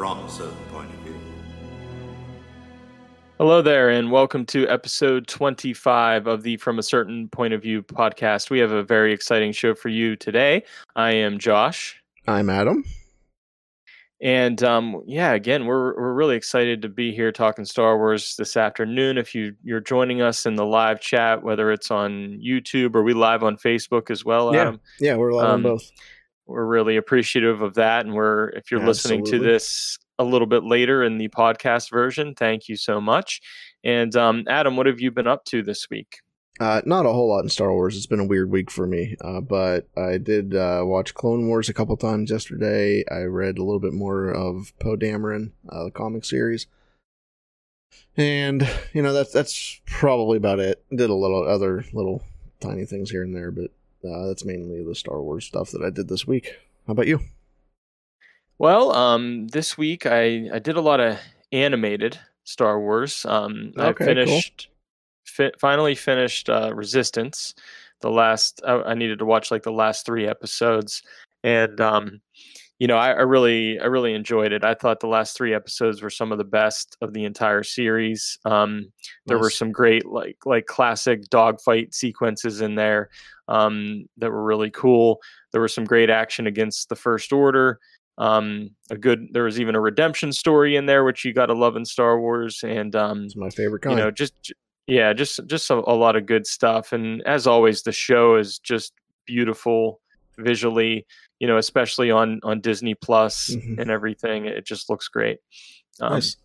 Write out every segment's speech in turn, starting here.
From a Certain Point of View. Hello there, and welcome to episode 25 of the From a Certain Point of View podcast. We have a very exciting show for you today. I am Josh. I'm Adam. And again, we're really excited to be here talking Star Wars this afternoon. If you're joining us in the live chat, whether it's on YouTube or we live on Facebook as well, Adam. Yeah, we're live on both. We're really appreciative of that, and if you're listening to this a little bit later in the podcast version, thank you so much. And Adam, what have you been up to this week? Not a whole lot in Star Wars. It's been a weird week for me, but I did watch Clone Wars a couple times yesterday. I read a little bit more of Poe Dameron, the comic series, and that's probably about it. Did a little other little tiny things here and there, but that's mainly the Star Wars stuff that I did this week. How about you? Well, this week I did a lot of animated Star Wars. Okay, I finished. Cool. Finally finished Resistance. I needed to watch like the last three episodes, and I really enjoyed it. I thought the last three episodes were some of the best of the entire series. There were some great like classic dogfight sequences in there that were really cool. There was some great action against the First Order. There was even a redemption story in there, which you got to love in Star Wars, and it's my favorite kind. Yeah, just a lot of good stuff. And as always, the show is just beautiful visually, especially on Disney Plus and everything. It just looks great. Nice.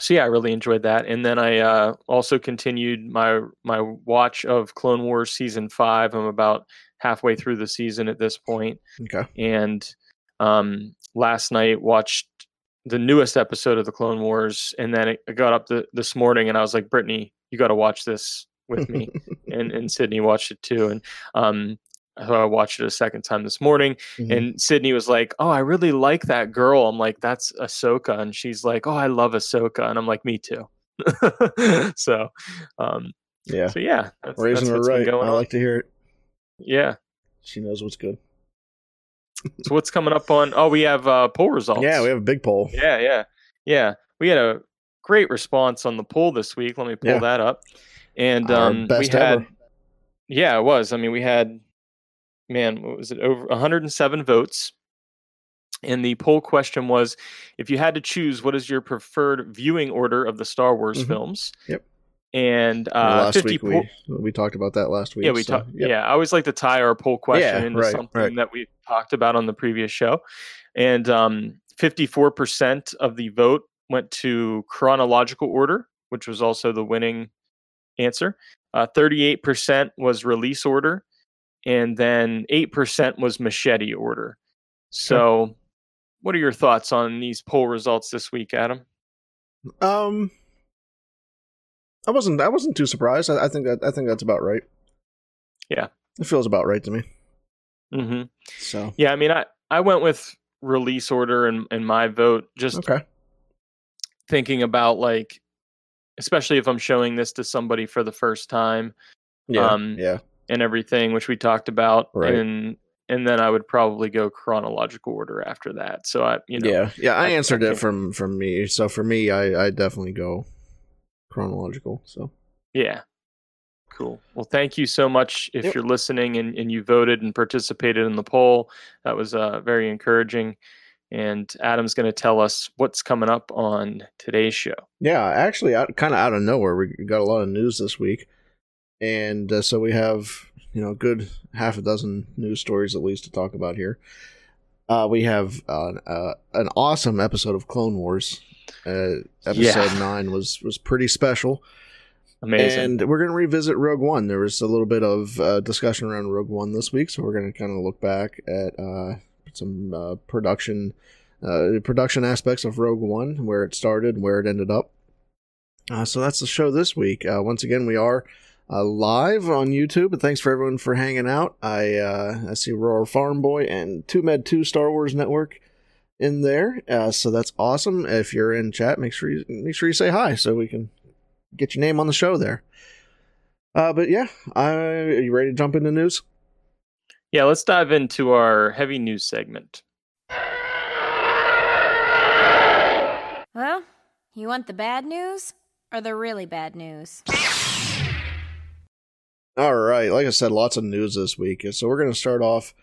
So, yeah, I really enjoyed that. And then I also continued my watch of Clone Wars Season 5. I'm about halfway through the season at this point. Okay. And last night watched the newest episode of the Clone Wars. And then I got up this morning and I was like, Brittany, you got to watch this with me. and Sydney watched it too. And so I watched it a second time this morning. Mm-hmm. And Sydney was like, oh, I really like that girl. I'm like, that's Ahsoka. And she's like, oh, I love Ahsoka. And I'm like, me too. So, raising her right. I like to hear it. Yeah. She knows what's good. So what's coming up on? Oh, we have poll results. Yeah, we have a big poll. Yeah. We had a great response on the poll this week. Let me pull that up. And best we had, ever. Yeah, it was. I mean, we had, what was it? Over 107 votes. And the poll question was, if you had to choose, what is your preferred viewing order of the Star Wars films? Yep. And last week we talked about that last week. Yeah, I always like to tie our poll question into something that we talked about on the previous show. And 54% of the vote went to chronological order, which was also the winning answer. 38% was release order, and then 8% was machete order. So, What are your thoughts on these poll results this week, Adam? I wasn't too surprised. I think that's about right. Yeah, it feels about right to me. Mm-hmm. So yeah, I mean, I went with release order in my vote. Just thinking about like, especially if I'm showing this to somebody for the first time. Yeah. And everything which we talked about. Right. And then I would probably go chronological order after that. So I answered it from me. So for me, I definitely go chronological. So yeah, cool. Well, thank you so much if you're listening and you voted and participated in the poll. That was very encouraging. And Adam's going to tell us what's coming up on today's show. Yeah, actually, kind of out of nowhere, we got a lot of news this week, and so we have a good half a dozen news stories at least to talk about here. We have an awesome episode of Clone Wars. Episode 9 was pretty special, amazing, and we're going to revisit Rogue One. There was a little bit of discussion around Rogue One this week, so we're going to kind of look back at some production aspects of Rogue One, where it started, where it ended up. So that's the show this week. Once again, we are live on YouTube, and thanks for everyone for hanging out. I see Roar Farm Boy and 2Med2 Star Wars Network in there, so that's awesome. If you're in chat, make sure you say hi so we can get your name on the show there. Are you ready to jump into news? Yeah, let's dive into our heavy news segment. Well, you want the bad news or the really bad news? All right. Like I said, lots of news this week. So we're going to start off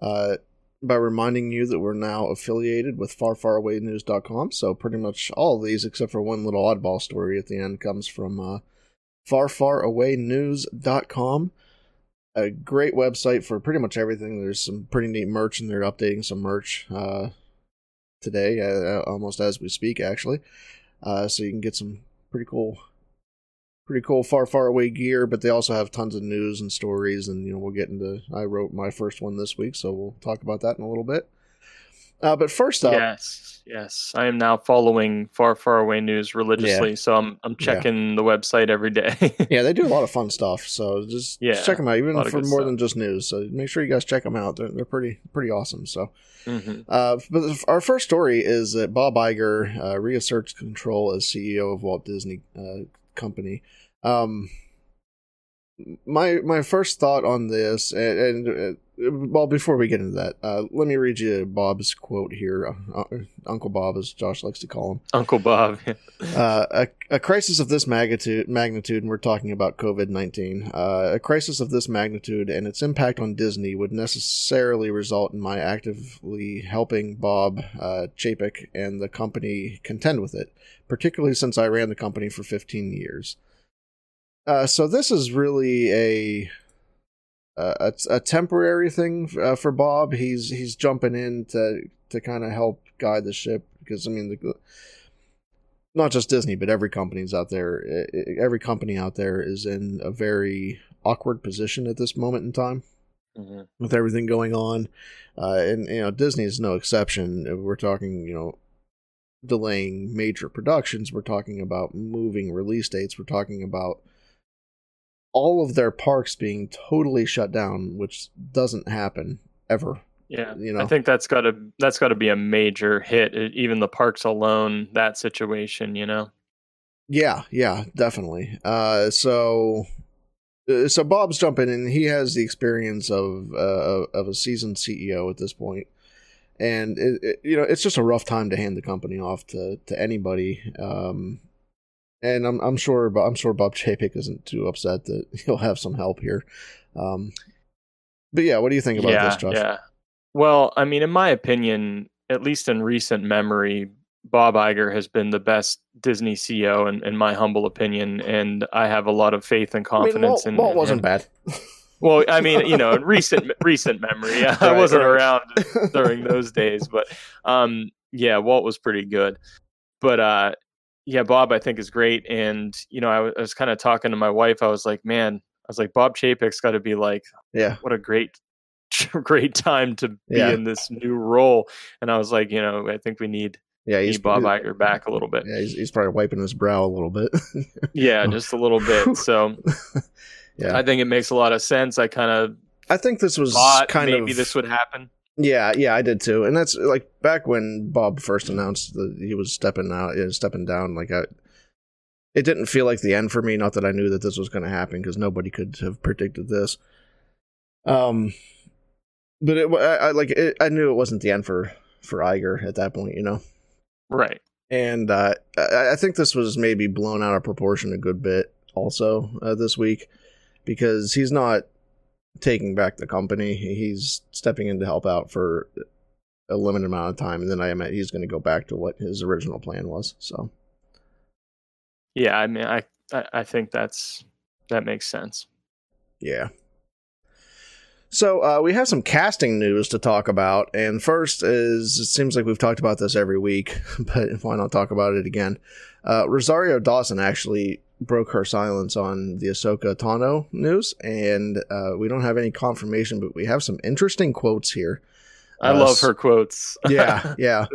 by reminding you that we're now affiliated with FarFarAwayNews.com. So pretty much all of these, except for one little oddball story at the end, comes from FarFarAwayNews.com. A great website for pretty much everything. There's some pretty neat merch, and they're updating some merch today, almost as we speak, actually. So you can get some pretty cool Far Far Away gear, but they also have tons of news and stories, and we'll get into. I wrote my first one this week, so we'll talk about that in a little bit. But first up, yes, I am now following Far Far Away News religiously, so I'm checking the website every day. Yeah, they do a lot of fun stuff, so just check them out, even for more than just news. So make sure you guys check them out; they're pretty awesome. So, but our first story is that Bob Iger reasserts control as CEO of Walt Disney Company. My first thought on this, well, before we get into that, let me read you Bob's quote here. Uncle Bob, as Josh likes to call him. Uncle Bob. A crisis of this magnitude, and we're talking about COVID-19, a crisis of this magnitude and its impact on Disney would necessarily result in my actively helping Bob Chapek and the company contend with it, particularly since I ran the company for 15 years. So this is really a temporary thing for Bob. He's jumping in to kind of help guide the ship, because not just Disney, but every company out there is in a very awkward position at this moment in time, with everything going on, and Disney is no exception. We're talking delaying major productions. We're talking about moving release dates. We're talking about all of their parks being totally shut down, which doesn't happen ever. Yeah, I think that's got to be a major hit. Even the parks alone, that situation, Yeah, definitely. So Bob's jumping in. He has the experience of a seasoned CEO at this point, and it's just a rough time to hand the company off to anybody. And I'm sure Bob Chapek isn't too upset that he'll have some help here. But yeah, what do you think about this, Josh? Yeah. Well, I mean, in my opinion, at least in recent memory, Bob Iger has been the best Disney CEO, in my humble opinion, and I have a lot of faith and confidence in him. Walt wasn't bad. Well, I mean, in recent memory, yeah, I wasn't around during those days, but yeah, Walt was pretty good, but. Yeah, Bob, I think, is great. And, I was kind of talking to my wife. I was like, Bob Chapek's got to be like, what a great time to be in this new role. And I was like, I think we need Bob Iger back a little bit. Yeah, he's probably wiping his brow a little bit. Yeah, just a little bit. So yeah, I think it makes a lot of sense. I think this was maybe this would happen. Yeah, I did too, and that's like back when Bob first announced that he was stepping down. Like, it didn't feel like the end for me. Not that I knew that this was going to happen, because nobody could have predicted this. But I knew it wasn't the end for Iger at that point, Right. And I think this was maybe blown out of proportion a good bit also this week, because he's not taking back the company. He's stepping in to help out for a limited amount of time, and then he's going to go back to what his original plan was. So yeah, I mean, I think that makes sense. Yeah. So we have some casting news to talk about, and first is, it seems like we've talked about this every week, but why not talk about it again? Rosario Dawson actually broke her silence on the Ahsoka Tano news, and we don't have any confirmation, but we have some interesting quotes here. I love her quotes. Yeah. I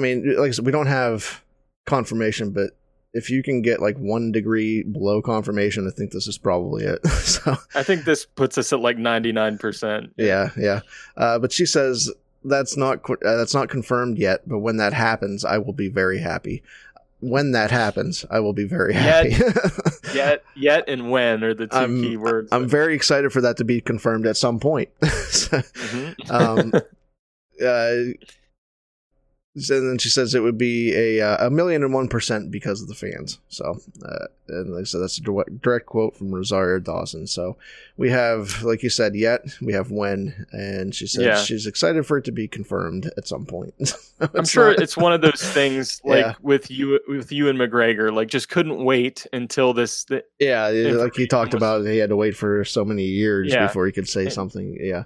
mean, like I said, we don't have confirmation, but if you can get like 1 degree below confirmation, I think this is probably it. So I think this puts us at like 99%. Yeah. But she says, that's not confirmed yet, but when that happens, I will be very happy. When that happens, I will be very happy. Yet and when are the two key words. I'm very excited for that to be confirmed at some point. And then she says it would be a 1,001% because of the fans. So, and like I said, that's a direct quote from Rosario Dawson. So we have, like you said, yet, we have when, and she says she's excited for it to be confirmed at some point. I'm sure it's one of those things like with you and McGregor, like just couldn't wait until this. Like he talked about, he had to wait for so many years before he could say something. Yeah.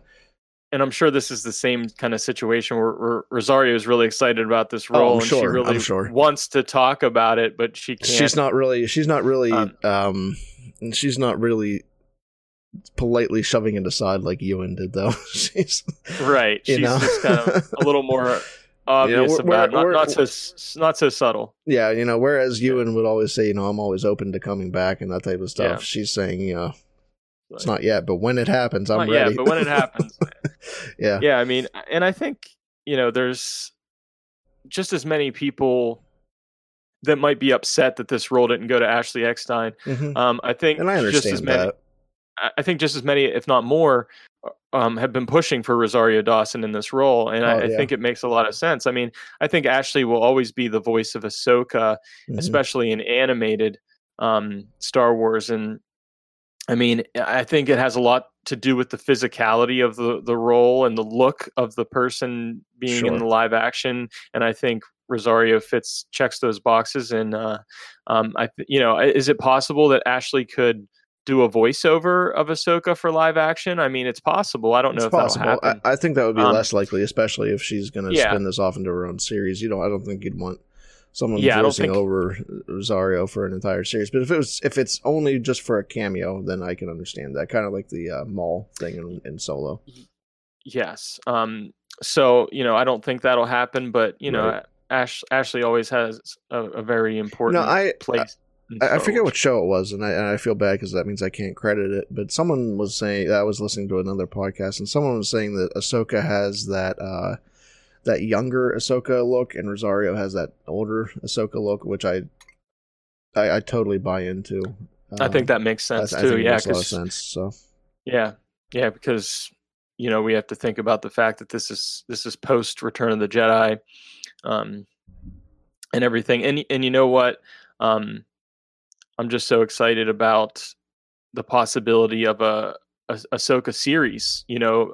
And I'm sure this is the same kind of situation where Rosario is really excited about this role, and she really wants to talk about it, but she can't. She's not really politely shoving it aside like Ewan did, though. She's just kind of a little more obvious not so subtle. Yeah, you know. Whereas Ewan would always say, you know, I'm always open to coming back and that type of stuff. Yeah. She's saying, you know. It's not yet, but when it happens, I'm ready. Yeah, but when it happens. Yeah, I mean, and I think, you know, there's just as many people that might be upset that this role didn't go to Ashley Eckstein. Mm-hmm. I think, and I understand just as many, that. I think just as many, if not more, have been pushing for Rosario Dawson in this role, and I think it makes a lot of sense. I mean, I think Ashley will always be the voice of Ahsoka, especially in animated Star Wars, and I mean, I think it has a lot to do with the physicality of the role and the look of the person being in the live action. And I think Rosario checks those boxes. And, is it possible that Ashley could do a voiceover of Ahsoka for live action? I mean, it's possible. I don't know if that'll happen. I think that would be less likely, especially if she's going to spin this off into her own series. You know, I don't think you'd want someone voicing over Rosario for an entire series, but if it's only just for a cameo, then I can understand that. Kind of like the Maul thing in Solo. Yes. So you know, I don't think that'll happen, but you know, Ashley always has a very important place. I forget what show it was, and I feel bad because that means I can't credit it. But someone was saying, I was listening to another podcast, and someone was saying that Ahsoka has that younger Ahsoka look, and Rosario has that older Ahsoka look, which I totally buy into. I think that makes sense too. Yeah, makes a lot of sense. So. Yeah, because you know we have to think about the fact that this is post Return of the Jedi, and everything. And you know what? I'm just so excited about the possibility of a Ahsoka series. You know.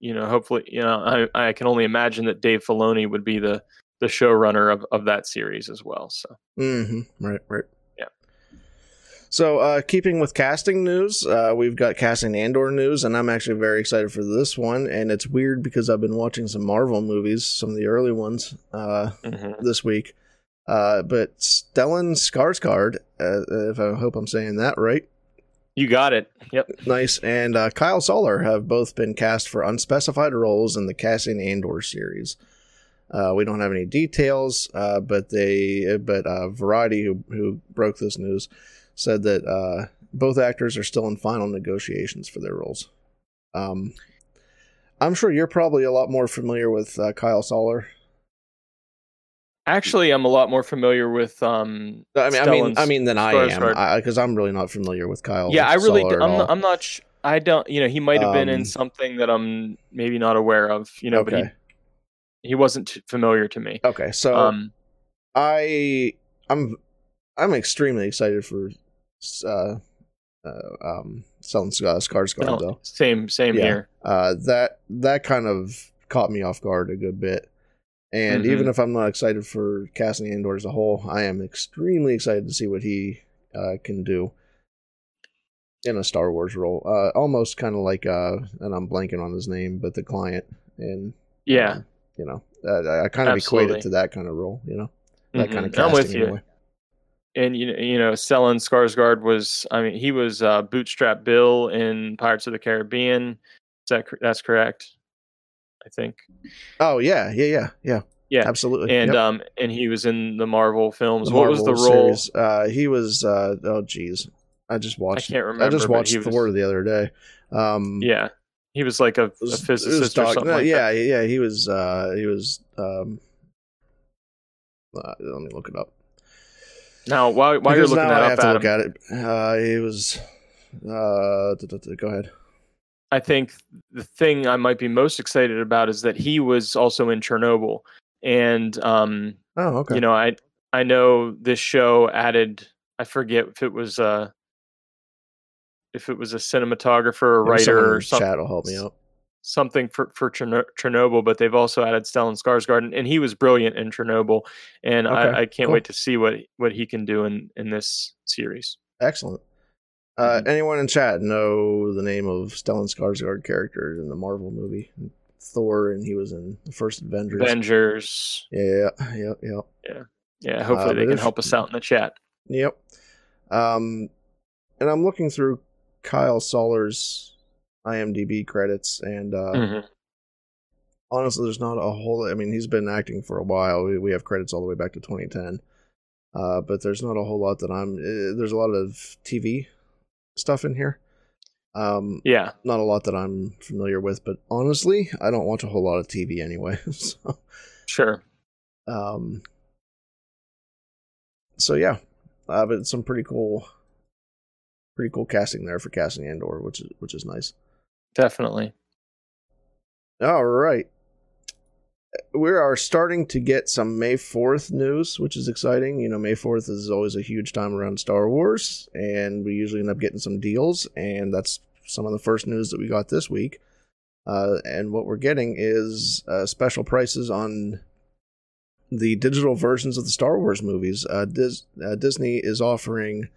You know, hopefully, you know, I can only imagine that Dave Filoni would be the showrunner of that series as well. So, right. Yeah. So, keeping with casting news, we've got casting Andor news, and I'm actually very excited for this one. And it's weird because I've been watching some Marvel movies, some of the early ones, this week. But Stellan Skarsgård, if I hope I'm saying that right. You got it. Yep. Nice. And Kyle Soller have both been cast for unspecified roles in the Cassian Andor series. We don't have any details, but Variety, who broke this news, said that both actors are still in final negotiations for their roles. I'm sure you're probably a lot more familiar with Kyle Soller. Actually, I'm a lot more familiar with. I mean, than I am, because I'm really not familiar with Kyle. Yeah, I really. I'm not. I don't. You know, he might have been in something that I'm maybe not aware of. You know, but he wasn't familiar to me. Okay, so I'm extremely excited for Stellan Skarsgård. Though same here. That kind of caught me off guard a good bit. And even if I'm not excited for Cassian Andor as a whole, I am extremely excited to see what he can do in a Star Wars role. Almost kind of like, and I'm blanking on his name, but the client. And you know, I kind of equate it to that kind of role. You know, that kind of casting. I'm with you. Anyway. And you know, Stellan Skarsgård was Bootstrap Bill in Pirates of the Caribbean. Is that's correct? I think. Oh yeah. Absolutely. And and he was in the Marvel films. What was the role? Series. He was I just watched Thor the other day. He was like a physicist or something. He was let me look it up. Now while you're looking that up, I have to look at it. He was go ahead. I think the thing I might be most excited about is that he was also in Chernobyl, And you know, I know this show added, I forget if it was a cinematographer or writer or something. Chat will help me out. Something for Chernobyl, but they've also added Stellan Skarsgård, and he was brilliant in Chernobyl. And I can't wait to see what he can do in this series. Excellent. Anyone in chat know the name of Stellan Skarsgård characters in the Marvel movie? Thor, and he was in the first Avengers. Yeah. Hopefully they can help us out in the chat. Yep. And I'm looking through Kyle Soller's IMDb credits, and honestly, there's not a whole. I mean, he's been acting for a while. We have credits all the way back to 2010, but there's not a whole lot that I'm. There's a lot of TV stuff in here. Yeah, not a lot that I'm familiar with, but honestly, I don't watch a whole lot of TV anyway. So. Sure. So yeah, but some pretty cool casting there for casting Andor, which is nice. Definitely. All right. We are starting to get some May 4th news, which is exciting. You know, May 4th is always a huge time around Star Wars, and we usually end up getting some deals, and that's some of the first news that we got this week. And what we're getting is special prices on the digital versions of the Star Wars movies. Disney is offering...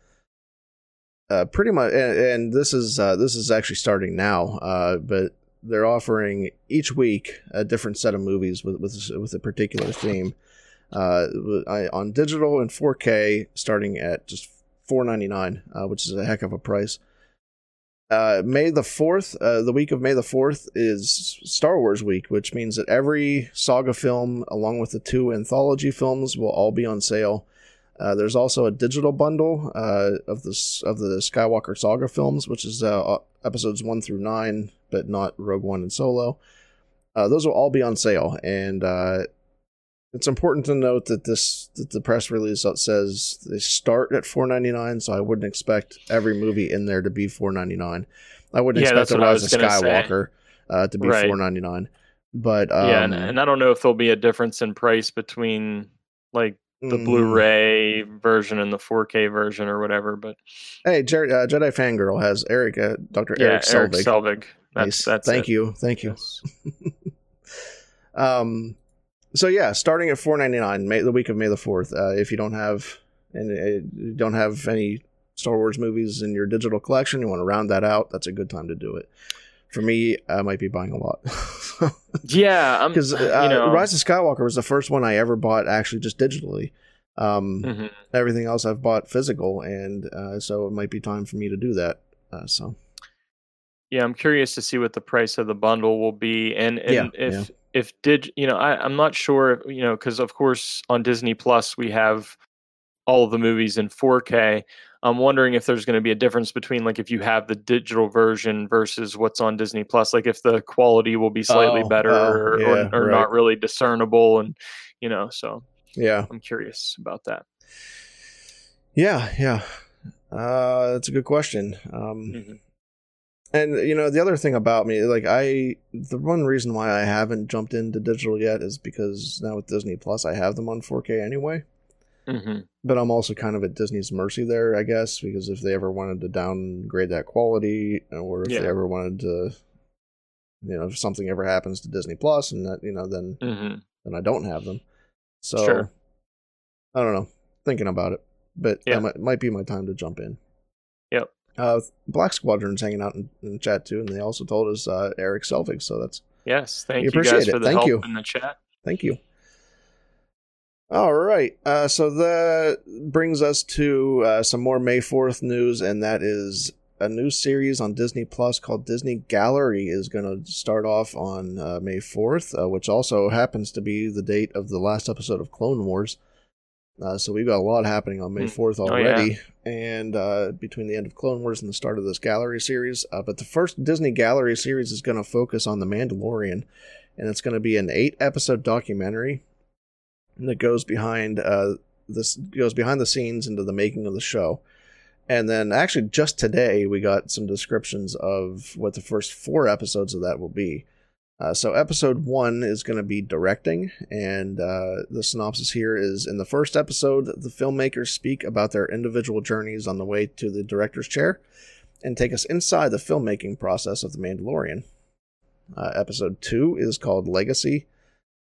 pretty much, and this is actually starting now. But they're offering each week a different set of movies with a particular theme. On digital and 4K, starting at just $4.99, which is a heck of a price. May the 4th, the week of May the 4th is Star Wars week, which means that every saga film, along with the two anthology films, will all be on sale. There's also a digital bundle of the Skywalker Saga films, which is episodes 1 through 9, but not Rogue One and Solo. Those will all be on sale, and it's important to note that the press release says they start at $4.99. So I wouldn't expect every movie in there to be $4.99. I wouldn't expect The Rise of Skywalker to be $4.99. But and I don't know if there'll be a difference in price between like. The Blu-ray version and the 4K version, or whatever, but hey, Jedi Fangirl has Dr. Eric Selvig. Eric Selvig. That's Thank you. Yes. So yeah, starting at $4.99, the week of May the 4th. If you don't have any Star Wars movies in your digital collection, you want to round that out. That's a good time to do it. For me, I might be buying a lot. Yeah, because Rise of Skywalker was the first one I ever bought actually just digitally. Everything else I've bought physical, and so it might be time for me to do that. Yeah, I'm curious to see what the price of the bundle will be, I'm not sure, because of course on Disney Plus we have all of the movies in 4K. I'm wondering if there's going to be a difference between, like, if you have the digital version versus what's on Disney Plus, like if the quality will be slightly better or not really discernible. And, so yeah, I'm curious about that. Yeah. That's a good question. And the other thing about me, the one reason why I haven't jumped into digital yet is because now with Disney Plus, I have them on 4K anyway. But I'm also kind of at Disney's mercy there, I guess, because if they ever wanted to downgrade that quality, or if they ever wanted to, if something ever happens to Disney Plus, and that, then I don't have them. So sure. I don't know, thinking about it, but that might be my time to jump in. Yep. Black Squadron's hanging out in the chat too, and they also told us Eric Selvig. So that's Thank you guys for the help in the chat. Thank you. All right, so that brings us to some more May 4th news, and that is a new series on Disney Plus called Disney Gallery is going to start off on May 4th, which also happens to be the date of the last episode of Clone Wars. So we've got a lot happening on May 4th already, and between the end of Clone Wars and the start of this Gallery series. But the first Disney Gallery series is going to focus on The Mandalorian, and it's going to be an 8-episode documentary that goes behind the scenes into the making of the show. And then actually just today we got some descriptions of what the first 4 episodes of that will be. So episode one is going to be directing, and the synopsis here is, in the first episode, the filmmakers speak about their individual journeys on the way to the director's chair and take us inside the filmmaking process of The Mandalorian. Episode two is called Legacy.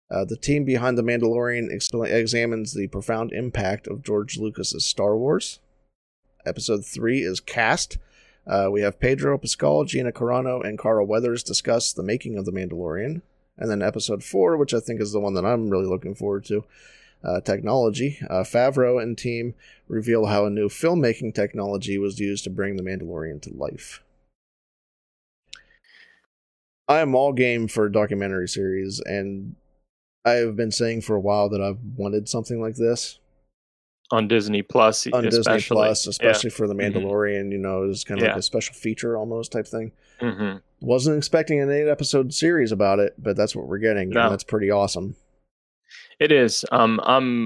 The team behind The Mandalorian examines the profound impact of George Lucas's Star Wars. Episode 3 is Cast. We have Pedro Pascal, Gina Carano, and Carl Weathers discuss the making of The Mandalorian. And then episode 4, which I think is the one that I'm really looking forward to, Technology. Favreau and team reveal how a new filmmaking technology was used to bring The Mandalorian to life. I am all game for a documentary series, and I have been saying for a while that I've wanted something like this. On Disney Plus, especially for The Mandalorian, you know, it was kind of like a special feature almost type thing. Mm-hmm. Wasn't expecting an 8-episode series about it, but that's what we're getting, and that's pretty awesome. It is. I'm,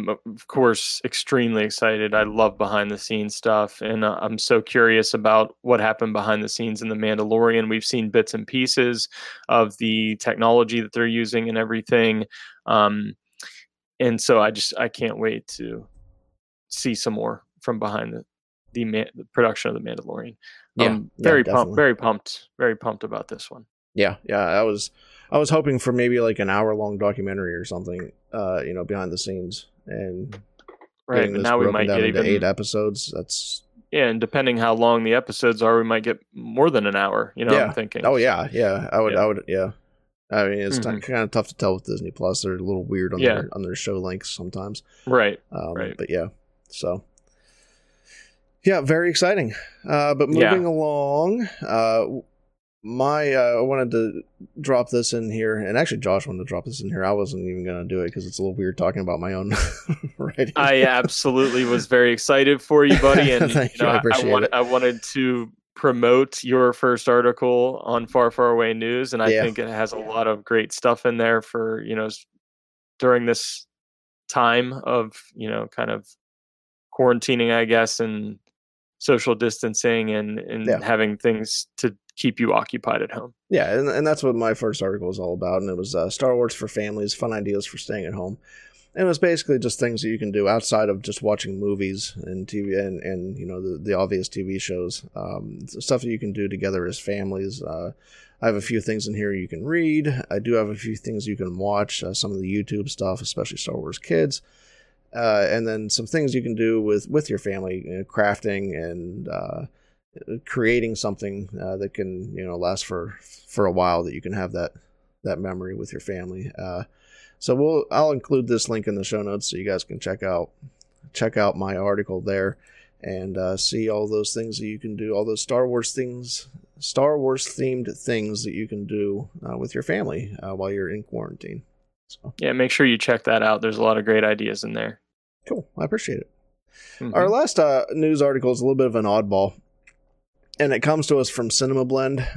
of course, extremely excited. I love behind-the-scenes stuff, and I'm so curious about what happened behind the scenes in The Mandalorian. We've seen bits and pieces of the technology that they're using and everything, and so I can't wait to see some more from behind the production of The Mandalorian. Very pumped about this one. I was hoping for maybe like an hour-long documentary or something, behind the scenes, and right. And now we might get even 8 episodes. And depending how long the episodes are, we might get more than an hour. I'm thinking. Oh yeah, yeah. I would. I mean, it's kind of tough to tell with Disney Plus. They're a little weird on their show lengths sometimes. Right. But yeah. So yeah, very exciting. But moving along, I wanted to drop this in here, and actually Josh wanted to drop this in here. I wasn't even going to do it because it's a little weird talking about my own writing. I absolutely was very excited for you, buddy, and I wanted to promote your first article on Far Far Away News, and I think it has a lot of great stuff in there for during this time of kind of quarantining, I guess, and social distancing and having things to keep you occupied at home. Yeah, and that's what my first article was all about, and it was Star Wars for Families, Fun Ideas for Staying at Home. And it was basically just things that you can do outside of just watching movies and TV and the obvious TV shows. Stuff that you can do together as families. I have a few things in here you can read. I do have a few things you can watch, some of the YouTube stuff, especially Star Wars Kids. And then some things you can do with your family, crafting and creating something that can last for a while, that you can have that memory with your family. So I'll include this link in the show notes so you guys can check out my article there and see all those things that you can do, all those Star Wars themed things that you can do with your family while you're in quarantine. So yeah, make sure you check that out. There's a lot of great ideas in there. Cool, I appreciate it. Mm-hmm. Our last news article is a little bit of an oddball, and it comes to us from Cinema Blend,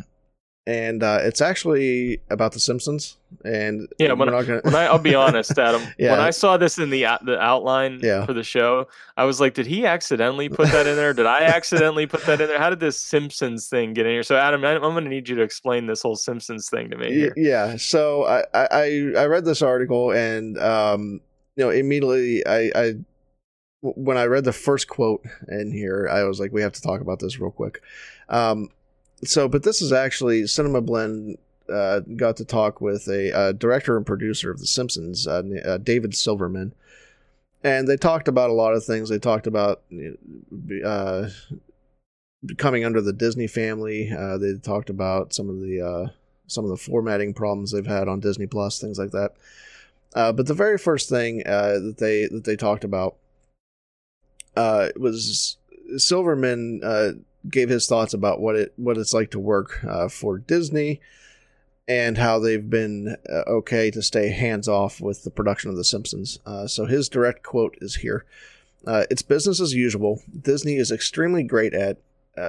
and it's actually about The Simpsons. And I'll be honest, Adam. When I saw this in the outline for the show, I was like, "Did he accidentally put that in there? Did I accidentally put that in there? How did this Simpsons thing get in here?" So, Adam, I'm going to need you to explain this whole Simpsons thing to me here. Yeah. So I read this article, and immediately I when I read the first quote in here, I was like, we have to talk about this real quick. But this is actually Cinema Blend got to talk with a director and producer of The Simpsons, David Silverman. And they talked about a lot of things. They talked about coming under the Disney family. They talked about some of the formatting problems they've had on Disney Plus, things like that. But the very first thing that they talked about, was Silverman gave his thoughts about what it's like to work for Disney, and how they've been okay to stay hands off with the production of The Simpsons. So his direct quote is here: "It's business as usual. Disney is extremely great at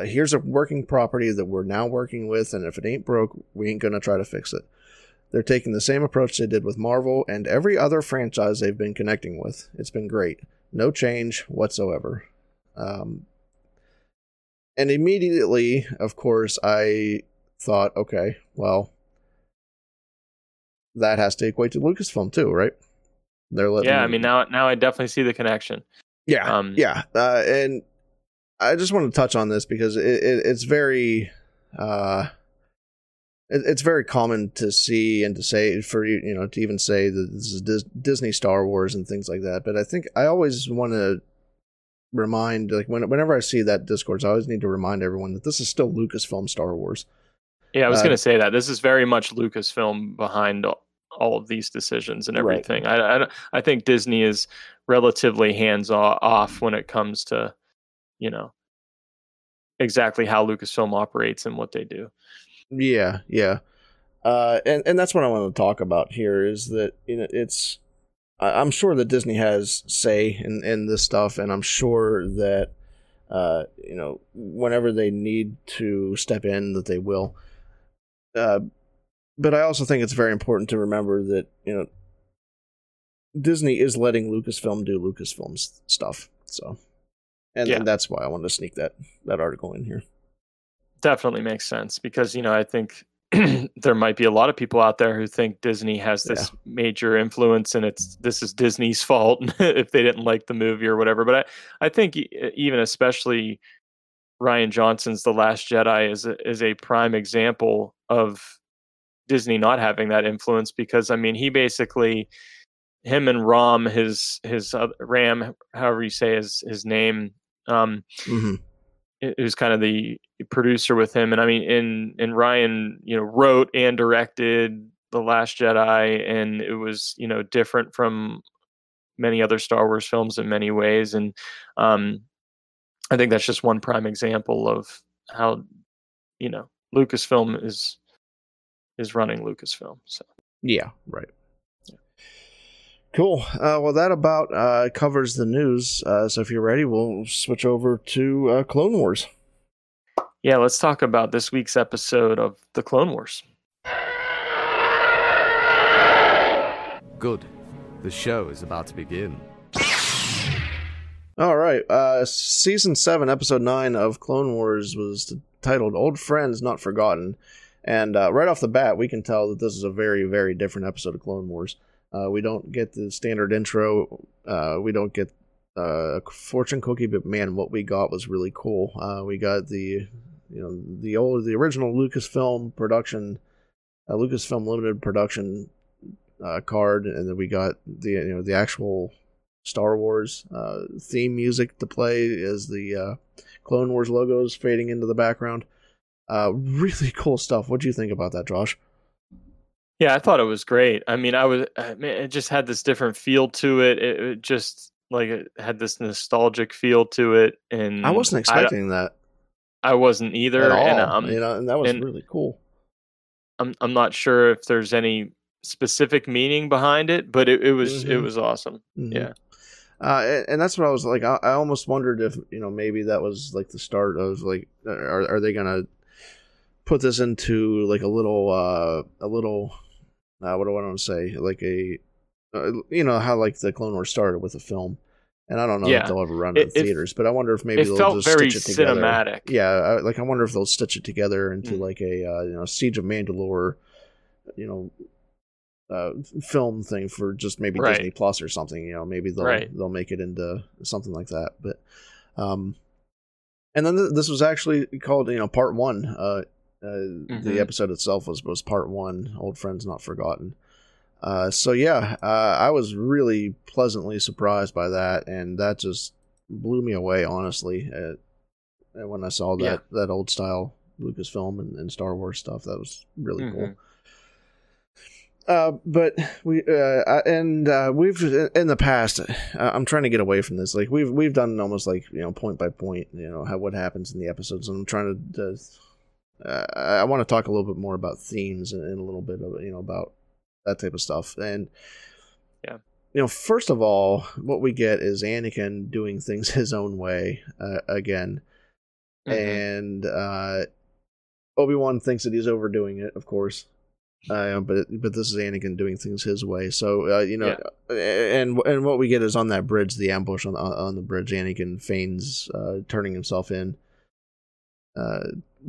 here's a working property that we're now working with, and if it ain't broke, we ain't gonna try to fix it. They're taking the same approach they did with Marvel and every other franchise they've been connecting with. It's been great. No change whatsoever." And immediately, of course, I thought, okay, well, that has to equate to Lucasfilm too, right? They're letting I mean, now I definitely see the connection. Yeah, and I just want to touch on this because it's very common to see and to say for you know to even say that this is Disney Star Wars and things like that. But I think I always want to remind, like whenever I see that discourse, I always need to remind everyone that this is still Lucasfilm Star Wars. Yeah, I was going to say that this is very much Lucasfilm behind all of these decisions and everything. Right. I think Disney is relatively hands off when it comes to, you know, exactly how Lucasfilm operates and what they do. Yeah, yeah, and that's what I want to talk about here is that it's. I'm sure that Disney has say in this stuff, and I'm sure that whenever they need to step in, that they will. But I also think it's very important to remember that Disney is letting Lucasfilm do Lucasfilm's stuff. So, and that's why I wanted to sneak that article in here. Definitely makes sense because I think. There might be a lot of people out there who think Disney has this major influence and this is Disney's fault if they didn't like the movie or whatever. But I think even especially Rian Johnson's The Last Jedi is a prime example of Disney not having that influence because, I mean, he basically, him and Ram, Ram, however you say his name, who's kind of the producer with him. And I mean, and Rian, wrote and directed The Last Jedi, and it was, different from many other Star Wars films in many ways. And I think that's just one prime example of how, Lucasfilm is running Lucasfilm. So, yeah, right. Cool. Well, that about covers the news. So if you're ready, we'll switch over to Clone Wars. Yeah, let's talk about this week's episode of The Clone Wars. Good. The show is about to begin. All right. Season 7, Episode 9 of Clone Wars was titled Old Friends Not Forgotten. And right off the bat, we can tell that this is a very, very different episode of Clone Wars. We don't get the standard intro. We don't get a fortune cookie, but man, what we got was really cool. We got the original Lucasfilm production, Lucasfilm Limited production card, and then we got the actual Star Wars theme music to play as the Clone Wars logos fading into the background. Really cool stuff. What do you think about that, Josh? Yeah, I thought it was great. I mean, it just had this different feel to it. It just it had this nostalgic feel to it, and I wasn't expecting that. I wasn't either at all. And and that was really cool. I'm not sure if there's any specific meaning behind it, but it was awesome. Mm-hmm. Yeah. And that's what I was like. I almost wondered if maybe that was like the start of like are they gonna put this into like a little. What do I want to say? Like how like the Clone Wars started with a film, and I don't know if they'll ever run in theaters, but I wonder if maybe they'll just stitch it together. Cinematic. Yeah, I wonder if they'll stitch it together into like a Siege of Mandalore, film thing for just maybe Disney Plus or something. Maybe they'll make it into something like that. But, and then this was actually called Part One. The episode itself was Part One, Old Friends Not Forgotten. I was really pleasantly surprised by that, and that just blew me away, honestly, when I saw that old style Lucasfilm and Star Wars stuff. That was really cool. But we we've in the past. I'm trying to get away from this. Like we've done almost like point by point. What happens in the episodes, and I'm trying to. I want to talk a little bit more about themes and a little bit of about that type of stuff. And first of all, what we get is Anakin doing things his own way again, and Obi-Wan thinks that he's overdoing it, of course. But this is Anakin doing things his way. So and what we get is on that bridge, the ambush on the bridge. Anakin feigns turning himself in.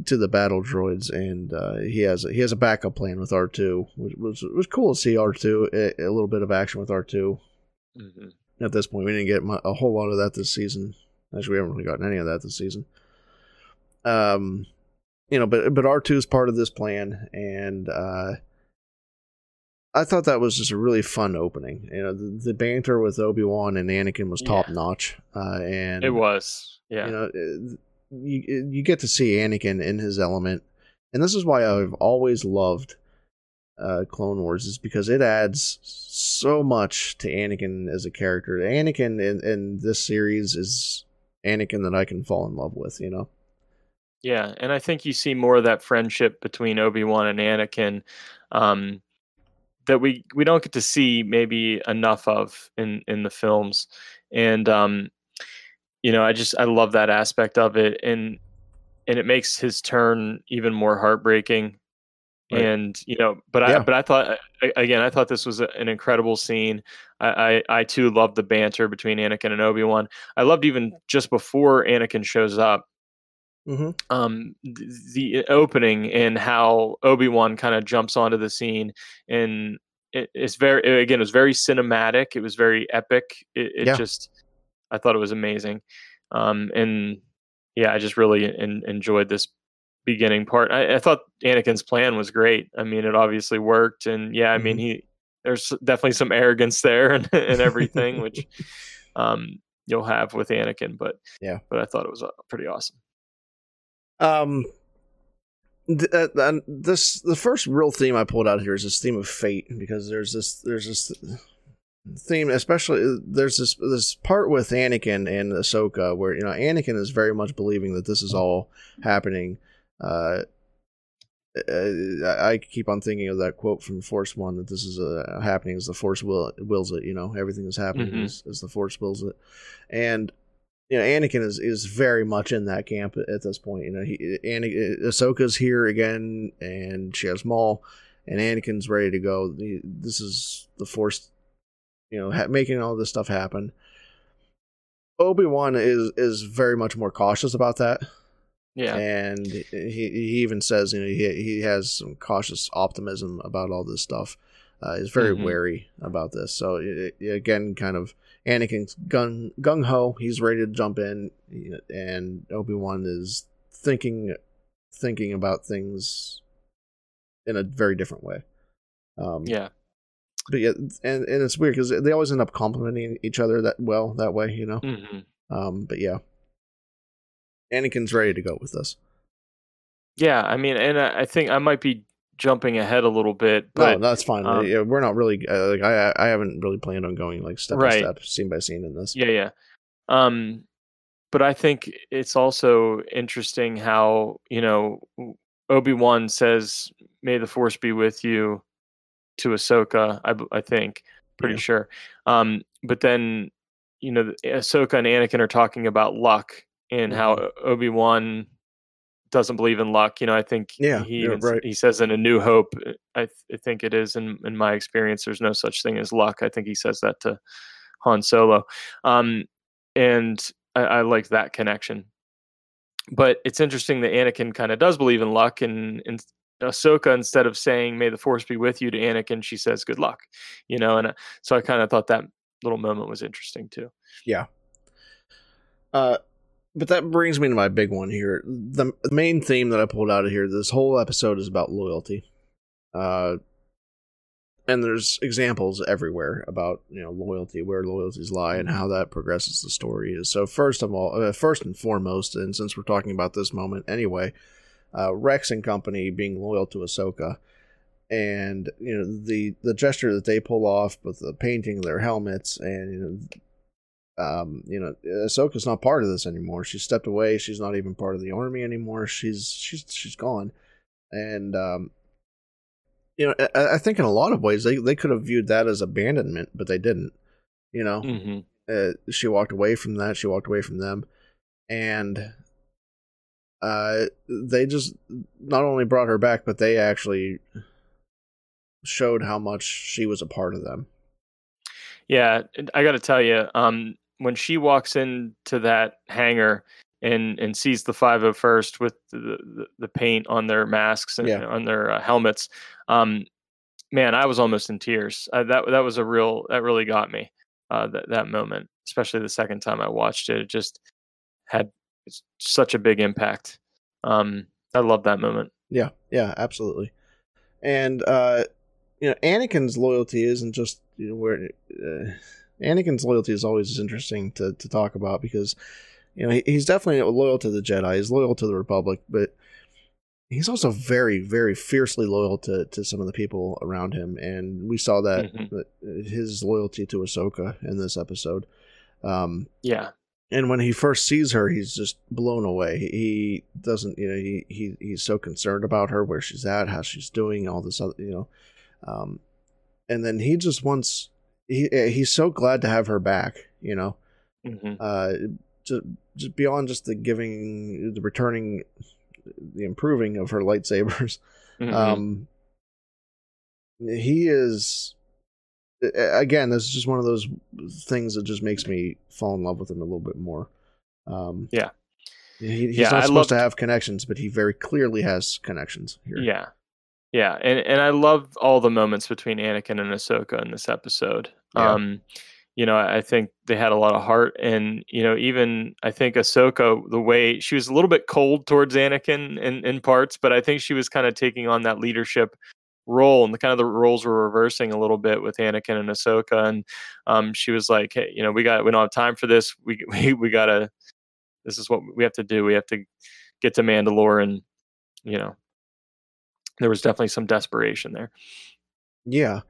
to the battle droids, and he has a backup plan with R2, which was cool to see R2, a little bit of action with R2. Mm-hmm. At this point, we didn't get a whole lot of that this season. Actually, we haven't really gotten any of that this season. But R2 is part of this plan, and I thought that was just a really fun opening. You know, the banter with Obi-Wan and Anakin was top notch, and it was, you get to see Anakin in his element, and this is why I've always loved Clone Wars, is because it adds so much to Anakin as a character. Anakin in this series is Anakin that I can fall in love with, you know. Yeah, and I think you see more of that friendship between Obi-Wan and Anakin that we don't get to see maybe enough of in the films. And, I love that aspect of it. And it makes his turn even more heartbreaking. Right. And, I thought this was an incredible scene. I too loved the banter between Anakin and Obi-Wan. I loved even just before Anakin shows up. Mm-hmm. The opening and how Obi-Wan kind of jumps onto the scene, and it was very cinematic. It was very epic. I thought it was amazing. I just really enjoyed this beginning part. I thought Anakin's plan was great. I mean, it obviously worked, and there's definitely some arrogance there and everything, which, you'll have with Anakin, but I thought it was pretty awesome. The first real theme I pulled out here is this theme of fate, because there's this theme, especially there's this part with Anakin and Ahsoka where, Anakin is very much believing that this is all happening. I keep on thinking of that quote from Force One, that this is happening as the Force wills it, everything is happening mm-hmm. as the Force wills it. And, Anakin is very much in that camp at this point. Ahsoka's here again, and she has Maul, and Anakin's ready to go. This is the Force, making all this stuff happen. Obi-Wan is very much more cautious about that. Yeah, and he even says, he has some cautious optimism about all this stuff. He's very mm-hmm. wary about this. So again, kind of. Anakin's gung ho. He's ready to jump in, and Obi-Wan is thinking about things in a very different way. And it's weird because they always end up complimenting each other that way, Mm-hmm. Anakin's ready to go with this. Yeah, I mean, and I think I might be jumping ahead a little bit, but no, that's fine. We're not really I haven't really planned on going step by step, scene by scene in this. But I think it's also interesting how Obi-Wan says, "May the Force be with you," to Ahsoka. I think sure. But then Ahsoka and Anakin are talking about luck and how Obi-Wan doesn't believe in luck. I think he says in A New Hope, I think it is, in my experience, there's no such thing as luck. I think he says that to Han Solo. And I like that connection. But it's interesting that Anakin kind of does believe in luck, and Ahsoka, instead of saying, "May the Force be with you," to Anakin, she says, "Good luck," and so I kind of thought that little moment was interesting too. Yeah. But that brings me to my big one here. The main theme that I pulled out of here, this whole episode is about loyalty. And there's examples everywhere about, loyalty, where loyalties lie, and how that progresses the story. So first and foremost, and since we're talking about this moment anyway, Rex and company being loyal to Ahsoka. And, the gesture that they pull off with the painting of their helmets, and, Ahsoka's not part of this anymore. She stepped away. She's not even part of the army anymore. She's gone. And, I think in a lot of ways they could have viewed that as abandonment, but they didn't, mm-hmm. She walked away from that. She walked away from them. And, they just not only brought her back, but they actually showed how much she was a part of them. Yeah. I got to tell you, when she walks into that hangar and sees the 501st first with the paint on their masks and on their helmets. Man, I was almost in tears. That was a real, that really got me, that moment, especially the second time I watched it. It just had such a big impact. I love that moment. Yeah. Yeah, absolutely. And, Anakin's loyalty isn't just, Anakin's loyalty is always interesting to talk about because, he's definitely loyal to the Jedi. He's loyal to the Republic, but he's also very, very fiercely loyal to some of the people around him. And we saw that, his loyalty to Ahsoka in this episode. And when he first sees her, he's just blown away. He doesn't, he's so concerned about her, where she's at, how she's doing, all this other, and then he just wants, he's so glad to have her back, just beyond just the giving, the returning, the improving of her lightsabers. He is, again, this is just one of those things that just makes me fall in love with him a little bit more. He's not supposed to have connections, but he very clearly has connections here. And I love all the moments between Anakin and Ahsoka in this episode. I think they had a lot of heart, and even I think Ahsoka, the way she was a little bit cold towards Anakin in parts, but I think she was kind of taking on that leadership role, and the kind of the roles were reversing a little bit with Anakin and Ahsoka, and she was like, hey, we don't have time for this. We gotta. This is what we have to do. We have to get to Mandalore, and there was definitely some desperation there. Yeah.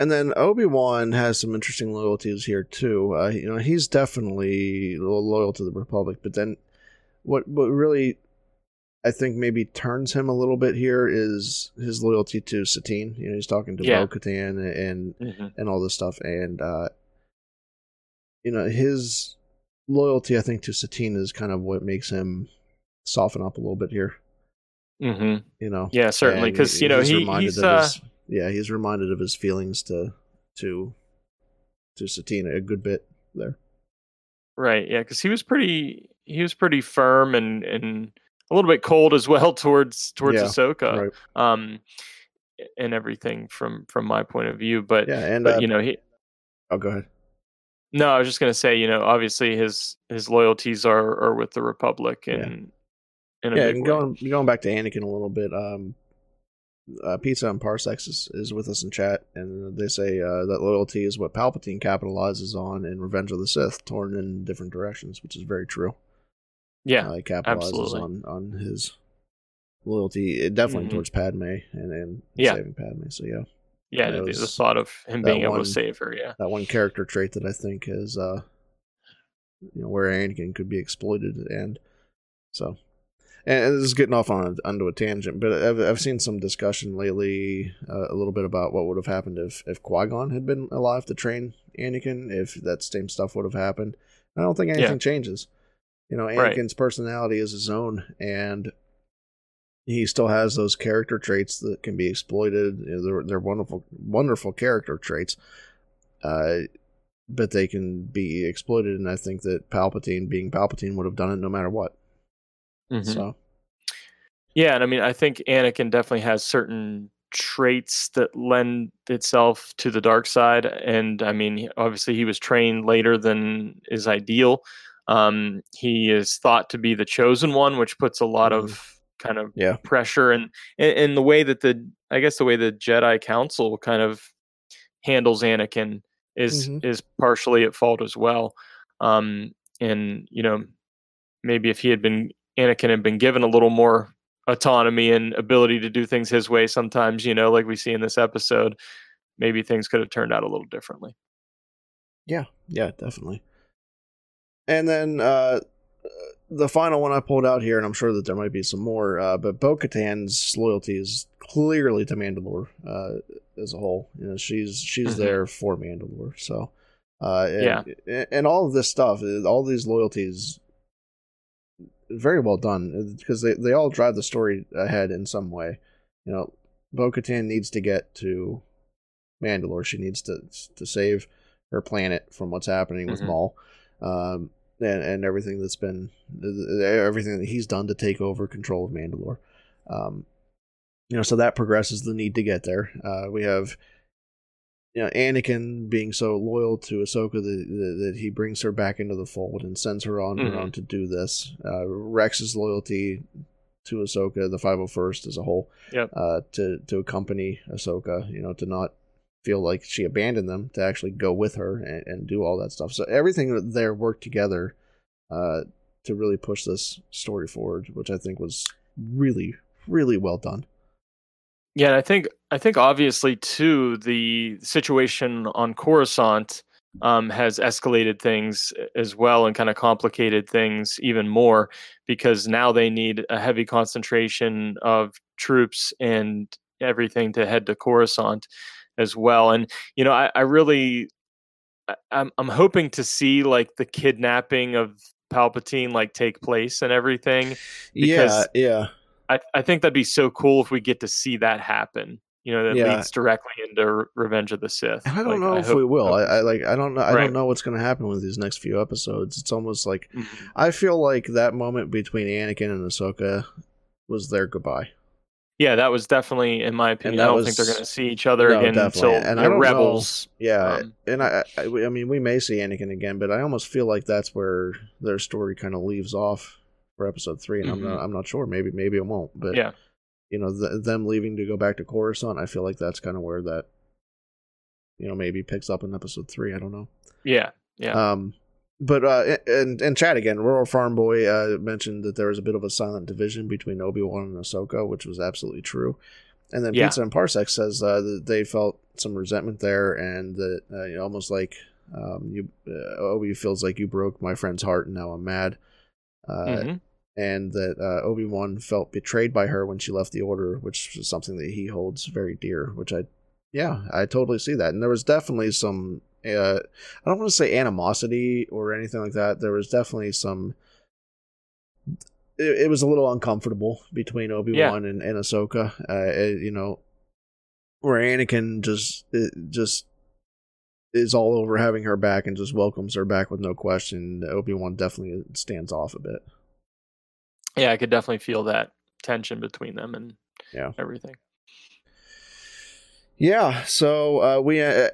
And then Obi-Wan has some interesting loyalties here too. He's definitely loyal to the Republic, but then what really I think maybe turns him a little bit here is his loyalty to Satine. He's talking to Bo-Katan and all this stuff, and his loyalty, I think, to Satine is kind of what makes him soften up a little bit here. Yeah, certainly, because he's reminded of his feelings to Satine a good bit there. Right. Yeah, because he was pretty firm and a little bit cold as well towards Ahsoka, right. And everything from my point of view. But go ahead. No, I was just gonna say, obviously his loyalties are with the Republic, and going back to Anakin a little bit. Pizza and Parsecs is with us in chat, and they say that loyalty is what Palpatine capitalizes on in Revenge of the Sith, torn in different directions, which is very true. Yeah, he capitalizes on his loyalty, definitely towards Padme and saving Padme. So the thought of him being able to save her. Yeah, that one character trait that I think is where Anakin could be exploited, and so. And this is getting off onto a tangent, but I've seen some discussion lately a little bit about what would have happened if Qui-Gon had been alive to train Anakin, if that same stuff would have happened. I don't think anything changes. Anakin's personality is his own, and he still has those character traits that can be exploited. They're wonderful, wonderful character traits, but they can be exploited, and I think that Palpatine, being Palpatine, would have done it no matter what. So, and I mean, I think Anakin definitely has certain traits that lend itself to the dark side, and I mean, obviously, he was trained later than is ideal. He is thought to be the chosen one, which puts a lot of kind of pressure, and the way that the Jedi Council kind of handles Anakin is partially at fault as well. Maybe if he had been Anakin had been given a little more autonomy and ability to do things his way sometimes, like we see in this episode, maybe things could have turned out a little differently. Yeah, definitely. And then the final one I pulled out here, and I'm sure that there might be some more, but Bo-Katan's loyalty is clearly to Mandalore as a whole. She's there for Mandalore. So, and all of this stuff, all these loyalties, very well done, because they all drive the story ahead in some way. Bo-Katan needs to get to Mandalore. She needs to save her planet from what's happening with Maul. and everything that's been, everything that he's done to take over control of Mandalore. You know, so that progresses the need to get there. We have, you know, Anakin being so loyal to Ahsoka that he brings her back into the fold and sends her on her own to do this. Rex's loyalty to Ahsoka, the 501st as a whole, to accompany Ahsoka, you know, to not feel like she abandoned them, to actually go with her and do all that stuff. So everything there worked together to really push this story forward, which I think was really, really well done. Yeah, and I think obviously too, the situation on Coruscant has escalated things as well and kind of complicated things even more, because now they need a heavy concentration of troops and everything to head to Coruscant as well. And, you know, I'm hoping to see like the kidnapping of Palpatine like take place and everything. Yeah. I think that'd be so cool if we get to see that happen. You know, that leads directly into Revenge of the Sith. And I don't know if we will. I don't know what's going to happen with these next few episodes. It's almost like I feel like that moment between Anakin and Ahsoka was their goodbye. Yeah, that was definitely, in my opinion, I don't think they're going to see each other again until the Rebels. I mean, we may see Anakin again, but I almost feel like that's where their story kind of leaves off for episode 3, and I'm not sure. Maybe it won't. But yeah, you know, them leaving to go back to Coruscant, I feel like that's kind of where that, you know, maybe picks up in episode 3. I don't know. Yeah. But and Chad again, Rural Farm Boy mentioned that there was a bit of a silent division between Obi-Wan and Ahsoka, which was absolutely true. And then Pizza and Parsec says that they felt some resentment there, and that almost like Obi feels like you broke my friend's heart, and now I'm mad. And that Obi-Wan felt betrayed by her when she left the Order, which is something that he holds very dear. Which I totally see that, and there was definitely some. I don't want to say animosity or anything like that. There was definitely some. It was a little uncomfortable between Obi-Wan and Ahsoka. Where Anakin just is all over having her back and just welcomes her back with no question. Obi-Wan definitely stands off a bit. Yeah, I could definitely feel that tension between them and everything. Yeah, so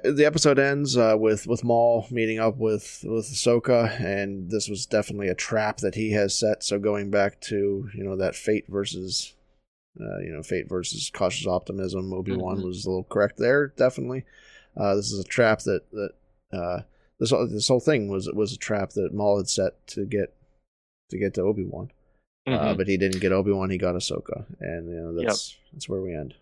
the episode ends with Maul meeting up with Ahsoka, and this was definitely a trap that he has set. So going back to that fate versus cautious optimism, Obi-Wan was a little correct there. Definitely, this is a trap that this whole thing was a trap that Maul had set to get to Obi-Wan, but he didn't get Obi-Wan. He got Ahsoka, and that's where we end.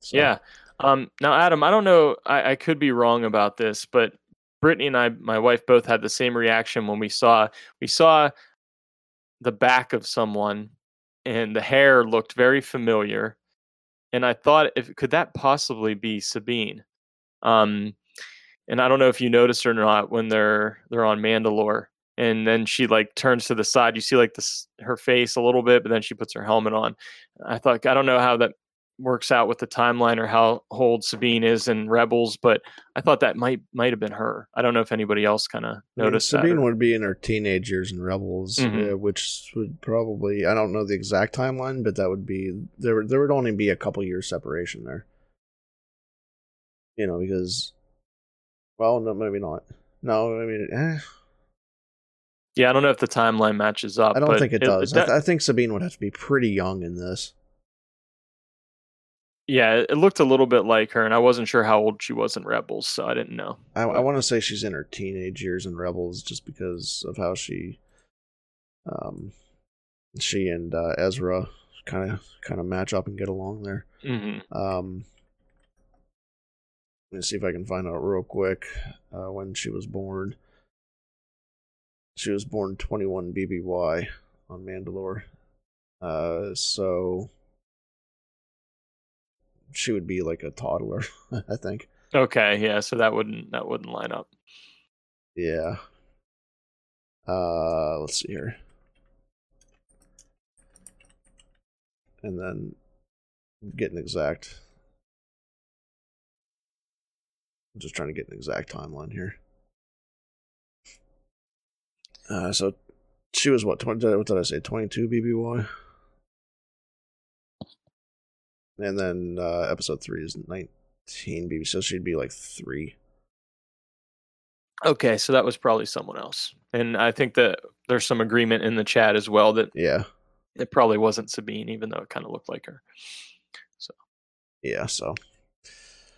So. Yeah. Now, Adam, I don't know. I could be wrong about this, but Brittany and I, my wife, both had the same reaction when we saw the back of someone, and the hair looked very familiar. And I thought, could that possibly be Sabine? And I don't know if you noticed or not when they're on Mandalore, and then she like turns to the side. You see like her face a little bit, but then she puts her helmet on. I thought, I don't know how that works out with the timeline or how old Sabine is in Rebels, but I thought that might have been her. I don't know if anybody else kind of noticed that. Sabine would be in her teenage years in Rebels, which would probably, I don't know the exact timeline, but that would be, there would only be a couple years separation there. You know, because, well, no, maybe not. No, I mean, Yeah, I don't know if the timeline matches up. I don't think it does. I think Sabine would have to be pretty young in this. Yeah, it looked a little bit like her, and I wasn't sure how old she was in Rebels, so I didn't know. I want to say she's in her teenage years in Rebels, just because of how she and Ezra kind of match up and get along there. Let me see if I can find out real quick when she was born. She was born 21 BBY on Mandalore, so. She would be like a toddler, I think. Okay, yeah, so that wouldn't line up. Yeah. Let's see here. And then I'm just trying to get an exact timeline here. So she was what? 20, what did I say? 22 BBY. And then episode 3 is 19 BBY, so she'd be like 3. Okay, so that was probably someone else. And I think that there's some agreement in the chat as well that it probably wasn't Sabine, even though it kind of looked like her. So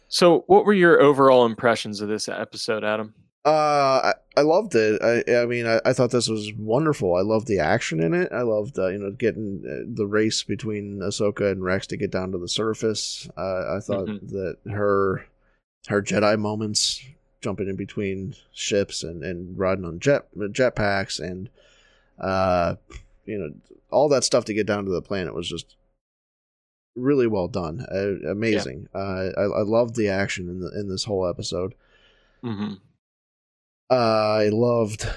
So what were your overall impressions of this episode, Adam? I loved it. I mean, I thought this was wonderful. I loved the action in it. I loved, you know, getting the race between Ahsoka and Rex to get down to the surface. I thought that her Jedi moments, jumping in between ships and riding on jetpacks and, you know, all that stuff to get down to the planet was just really well done. Amazing. Yeah. I loved the action in this whole episode. Mm-hmm. I loved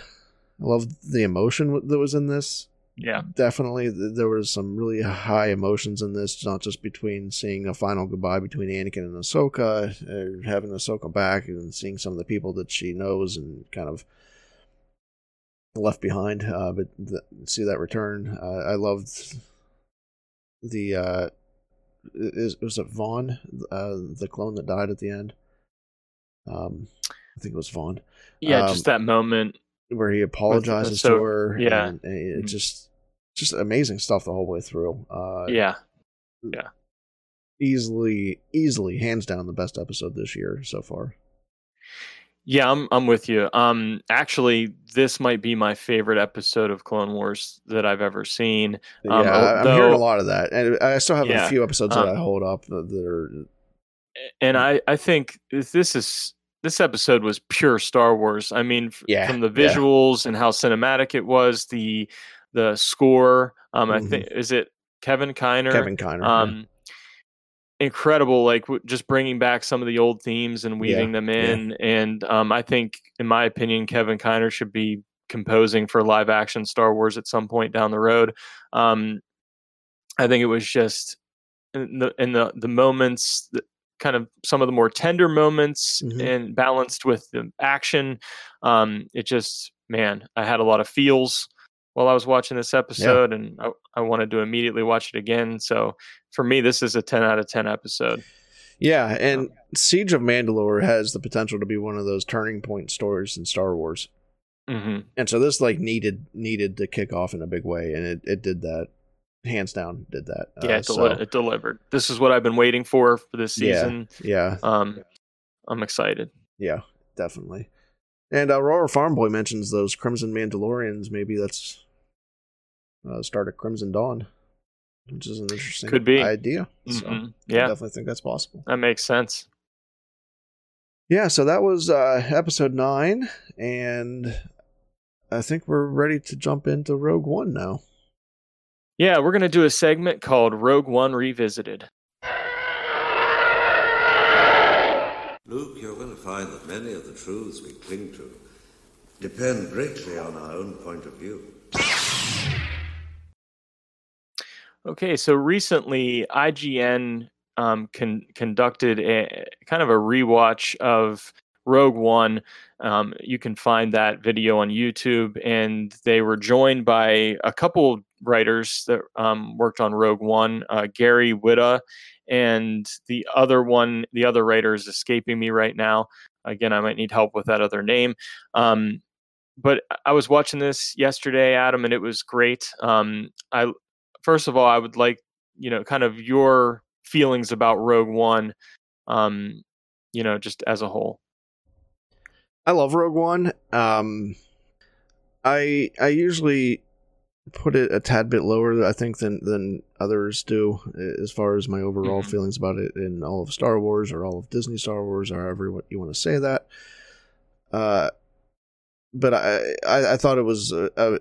the emotion that was in this. Yeah, definitely. There was some really high emotions in this, not just between seeing a final goodbye between Anakin and Ahsoka, having Ahsoka back and seeing some of the people that she knows and kind of left behind, but see that return. I loved the, was it Vaughn, the clone that died at the end? I think it was Vaughn. Yeah, just that moment where he apologizes to her. Yeah, and it's just amazing stuff the whole way through. Yeah, easily, hands down, the best episode this year so far. Yeah, I'm with you. Actually, this might be my favorite episode of Clone Wars that I've ever seen. I'm hearing a lot of that, and I still have a few episodes that I hold up that are. And I think this episode was pure Star Wars. I mean, from the visuals and how cinematic it was, the score. I think, is it Kevin Kiner? Kevin Kiner. Incredible, like just bringing back some of the old themes and weaving them in. And I think, in my opinion, Kevin Kiner should be composing for live action Star Wars at some point down the road. I think it was just in the moments that, kind of some of the more tender moments and balanced with the action. It just, man, I had a lot of feels while I was watching this episode and I wanted to immediately watch it again. So for me, this is a 10 out of 10 episode. Yeah. And Siege of Mandalore has the potential to be one of those turning point stories in Star Wars. Mm-hmm. And so this like needed to kick off in a big way. And it did that. Hands down did that. It delivered. This is what I've been waiting for this season. I'm excited. Yeah, definitely. And Aurora Farmboy mentions those Crimson Mandalorians. Maybe that's start of Crimson Dawn, which is an interesting idea. So I definitely think that's possible. That makes sense. Yeah, so that was episode 9, and I think we're ready to jump into Rogue One now. Yeah, we're going to do a segment called Rogue One Revisited. Luke, you're going to find that many of the truths we cling to depend greatly on our own point of view. Okay, so recently IGN conducted a kind of a rewatch of Rogue One. You can find that video on YouTube, and they were joined by a couple of writers that worked on Rogue One, Gary Whitta, and the other writer is escaping me right now. Again, I might need help with that other name. But I was watching this yesterday, Adam, and it was great. I first of all, I would like, you know, kind of your feelings about Rogue One, you know, just as a whole. I love Rogue One. I usually put it a tad bit lower, I think, than others do, as far as my overall feelings about it in all of Star Wars or all of Disney Star Wars or however you want to say that. But I thought it was a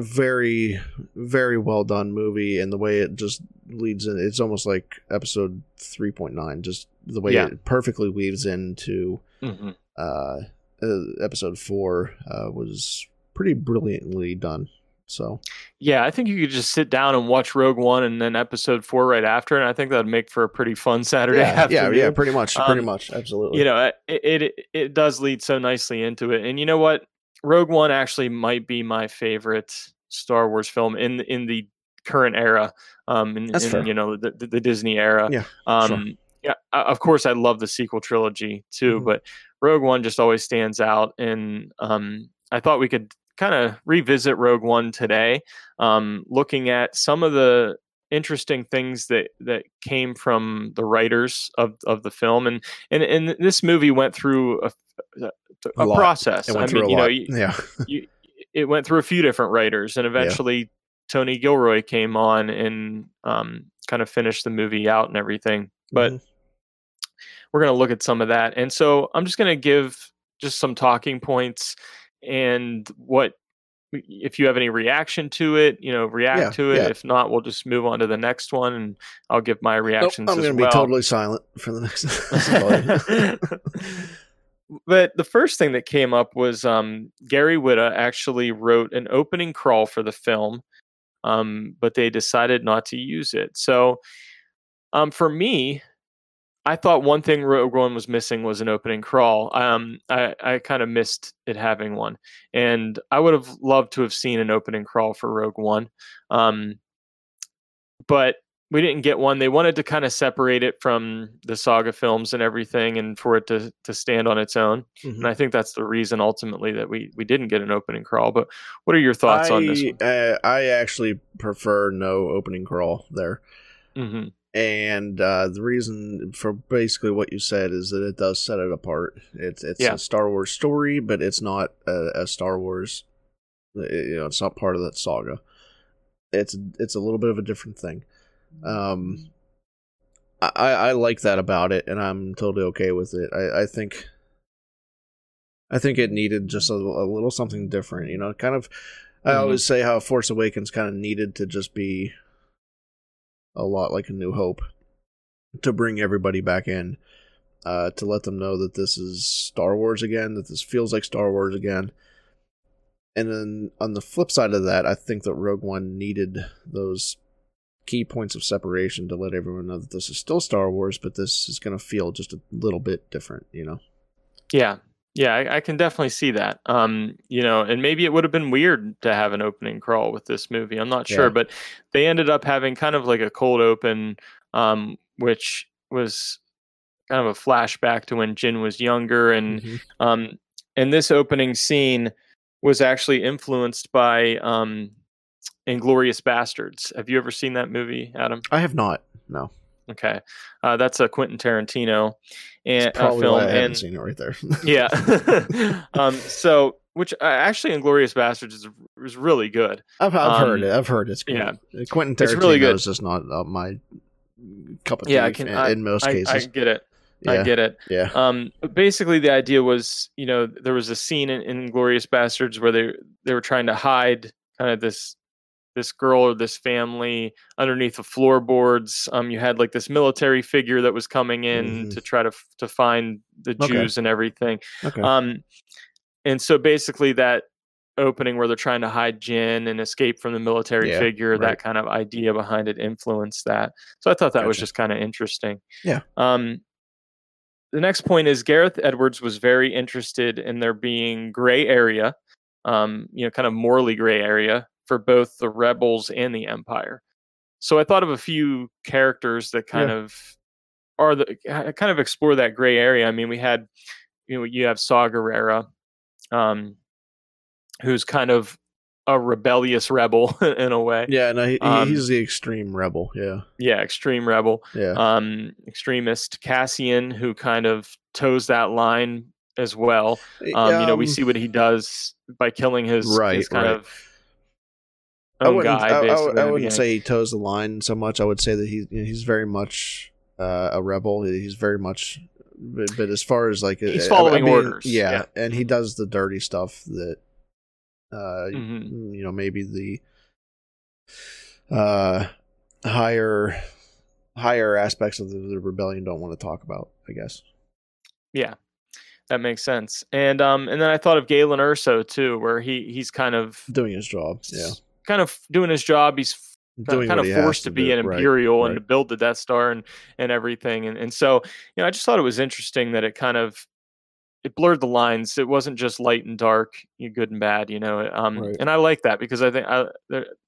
very, very well done movie, and the way it just leads in, it's almost like episode 3.9, just the way it perfectly weaves into episode 4 was pretty brilliantly done. So yeah, I think you could just sit down and watch Rogue One and then episode 4 right after, and I think that'd make for a pretty fun Saturday afternoon. Yeah, pretty much, absolutely. You know, it does lead so nicely into it, and you know what? Rogue One actually might be my favorite Star Wars film in the current era, in you know, the Disney era. Yeah, sure. Yeah, of course, I love the sequel trilogy too, mm-hmm. but Rogue One just always stands out. And I thought we could kind of revisit Rogue One today, looking at some of the interesting things that came from the writers of the film. And this movie went through a process. It went through a few different writers, and eventually Tony Gilroy came on and kind of finished the movie out and everything. But we're going to look at some of that. And so I'm just going to give just some talking points and what, if you have any reaction to it, react to it. Yeah. If not, we'll just move on to the next one and I'll give my reactions as well. I'm going to be totally silent for the next one. But the first thing that came up was Gary Whitta actually wrote an opening crawl for the film, but they decided not to use it. So for me, I thought one thing Rogue One was missing was an opening crawl. I kind of missed it having one, and I would have loved to have seen an opening crawl for Rogue One, but we didn't get one. They wanted to kind of separate it from the saga films and everything, and for it to stand on its own. Mm-hmm. And I think that's the reason ultimately that we didn't get an opening crawl. But what are your thoughts on this one? I actually prefer no opening crawl there. Mm-hmm. And the reason for basically what you said is that it does set it apart. It's a Star Wars story, but it's not a Star Wars. It's not part of that saga. It's a little bit of a different thing. I like that about it, and I'm totally okay with it. I think it needed just a little something different. Kind of. Mm-hmm. I always say how Force Awakens kind of needed to just be a lot like A New Hope, to bring everybody back in, to let them know that this is Star Wars again, that this feels like Star Wars again. And then on the flip side of that, I think that Rogue One needed those key points of separation to let everyone know that this is still Star Wars, but this is going to feel just a little bit different, Yeah. Yeah, I can definitely see that. And maybe it would have been weird to have an opening crawl with this movie. I'm not sure, but they ended up having kind of like a cold open, which was kind of a flashback to when Jyn was younger, and mm-hmm. And this opening scene was actually influenced by Inglourious Basterds. Have you ever seen that movie, Adam? I have not. No. Okay, that's a Quentin Tarantino film. Why I haven't seen it right there. Yeah. So, which actually, Inglourious Basterds is really good. I've heard it. I've heard it's good. Yeah. Quentin Tarantino is just not my cup of tea. In most cases, I get it. Yeah. I get it. Yeah. Basically, the idea was, there was a scene in Inglourious Basterds where they were trying to hide kind of this girl or this family underneath the floorboards. You had like this military figure that was coming in to try to find the Jews and everything. Okay. And so basically that opening where they're trying to hide Jyn and escape from the military figure, that kind of idea behind it influenced that. So I thought that was just kind of interesting. Yeah. The next point is Gareth Edwards was very interested in there being gray area, kind of morally gray area, for both the rebels and the Empire. So I thought of a few characters that kind of are kind of explore that gray area. I mean, we had, you have Saw Gerrera, who's kind of a rebellious rebel in a way. Yeah. No, he's the extreme rebel. Yeah. Yeah. Extreme rebel. Yeah. Extremist. Cassian, who kind of toes that line as well. We see what he does by killing his kind of, I wouldn't say he toes the line so much. I would say that he's very much a rebel. He's very much, but as far as like he's following orders. Yeah, and he does the dirty stuff that, maybe the higher aspects of the rebellion don't want to talk about, I guess. Yeah, that makes sense. And then I thought of Galen Erso too, where he's kind of doing his job. Yeah. Kind of doing his job, he's kind of forced to be an Imperial and to build the Death Star and everything. And so, I just thought it was interesting that it kind of it blurred the lines. It wasn't just light and dark, good and bad, Right. And I like that because I think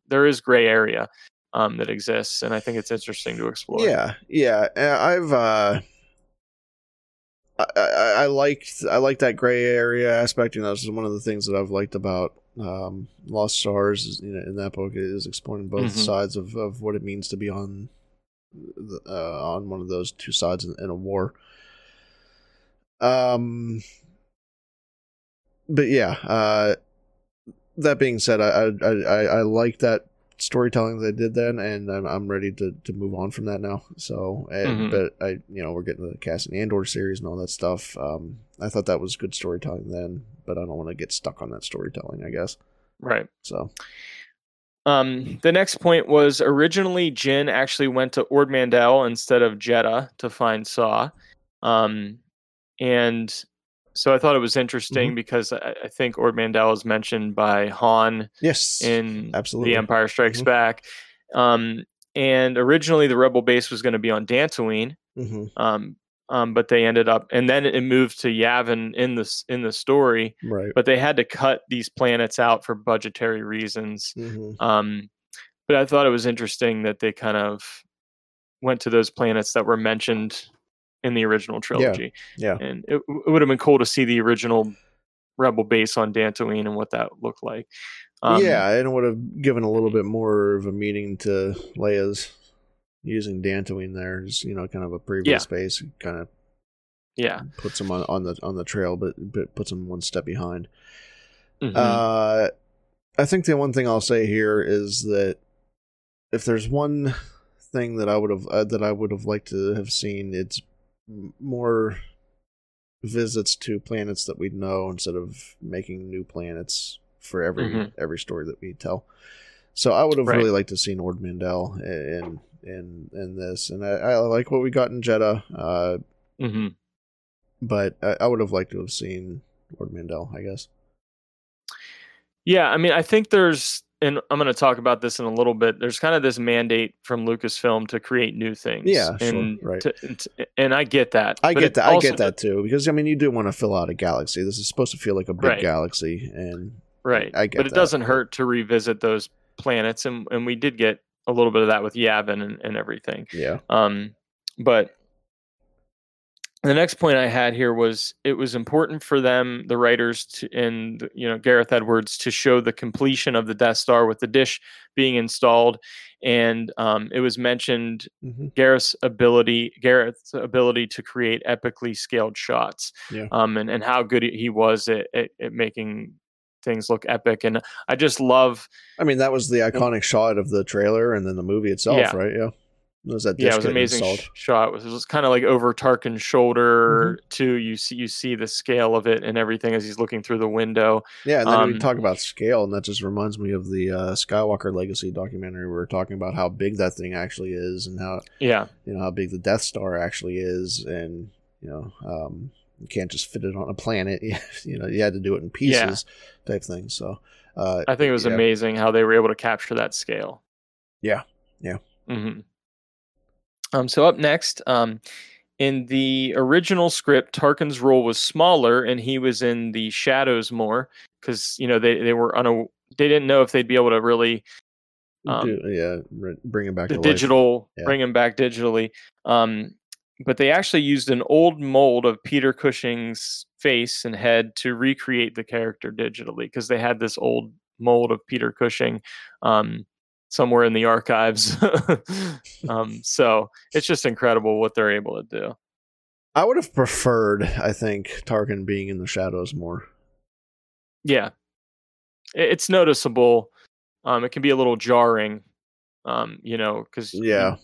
there is gray area that exists, and I think it's interesting to explore. Yeah. I like that gray area aspect. This is one of the things that I've liked about Lost Stars. Is, in that book, it is exploring both sides of what it means to be on one of those two sides in a war. But yeah, that being said, I like that storytelling they did then, and I'm ready to move on from that now. So, but we're getting the Cassian and Andor series and all that stuff. I thought that was good storytelling then, but I don't want to get stuck on that storytelling, I guess. Right. So, the next point was originally Jyn actually went to Ord Mantell instead of Jedha to find Saw. And so I thought it was interesting because I think Ord Mantell is mentioned by Han in The Empire Strikes Back. And originally the Rebel base was going to be on Dantooine, but they ended up, and then it moved to Yavin in the story. Right. But they had to cut these planets out for budgetary reasons. But I thought it was interesting that they kind of went to those planets that were mentioned in the original trilogy. Yeah. And it would have been cool to see the original Rebel base on Dantooine and what that looked like. And it would have given a little bit more of a meaning to Leia's using Dantooine there. Just, kind of a previous space, kind of puts him on the trail, but puts him one step behind. I think the one thing I'll say here is that if there's one thing that I would have liked to have seen, it's more visits to planets that we know instead of making new planets for every story that we tell. So I would have really liked to see Ord Mantell in this, and I like what we got in Jedha, but I would have liked to have seen Ord Mantell, I guess. Yeah, I think there's, and I'm going to talk about this in a little bit, there's kind of this mandate from Lucasfilm to create new things. Yeah, and, sure, right. And I get that. I get that too, because you do want to fill out a galaxy. This is supposed to feel like a big galaxy, and I get that. But it doesn't hurt to revisit those planets, and we did get a little bit of that with Yavin and everything. Yeah. But the next point I had here was it was important for them, the writers, and Gareth Edwards, to show the completion of the Death Star with the dish being installed, and it was mentioned Gareth's ability to create epically scaled shots, and how good he was at making things look epic. And I just love, that was the iconic shot of the trailer and then the movie itself, right? Yeah. Was that it was an amazing shot. It was kind of like over Tarkin's shoulder too. You see the scale of it and everything as he's looking through the window. Yeah, and then we talk about scale, and that just reminds me of the Skywalker Legacy documentary. We were talking about how big that thing actually is, and how how big the Death Star actually is, and you can't just fit it on a planet. You had to do it in pieces, type thing. So I think it was amazing how they were able to capture that scale. Yeah. Mm-hmm. So up next, in the original script, Tarkin's role was smaller, and he was in the shadows more because they didn't know if they'd be able to really bring him back to digital, life. Bring him back digitally. But they actually used an old mold of Peter Cushing's face and head to recreate the character digitally because they had this old mold of Peter Cushing. Somewhere in the archives. So it's just incredible what they're able to do. I would have preferred, I think, Tarkin being in the shadows more. Yeah. It's noticeable. It can be a little jarring, because a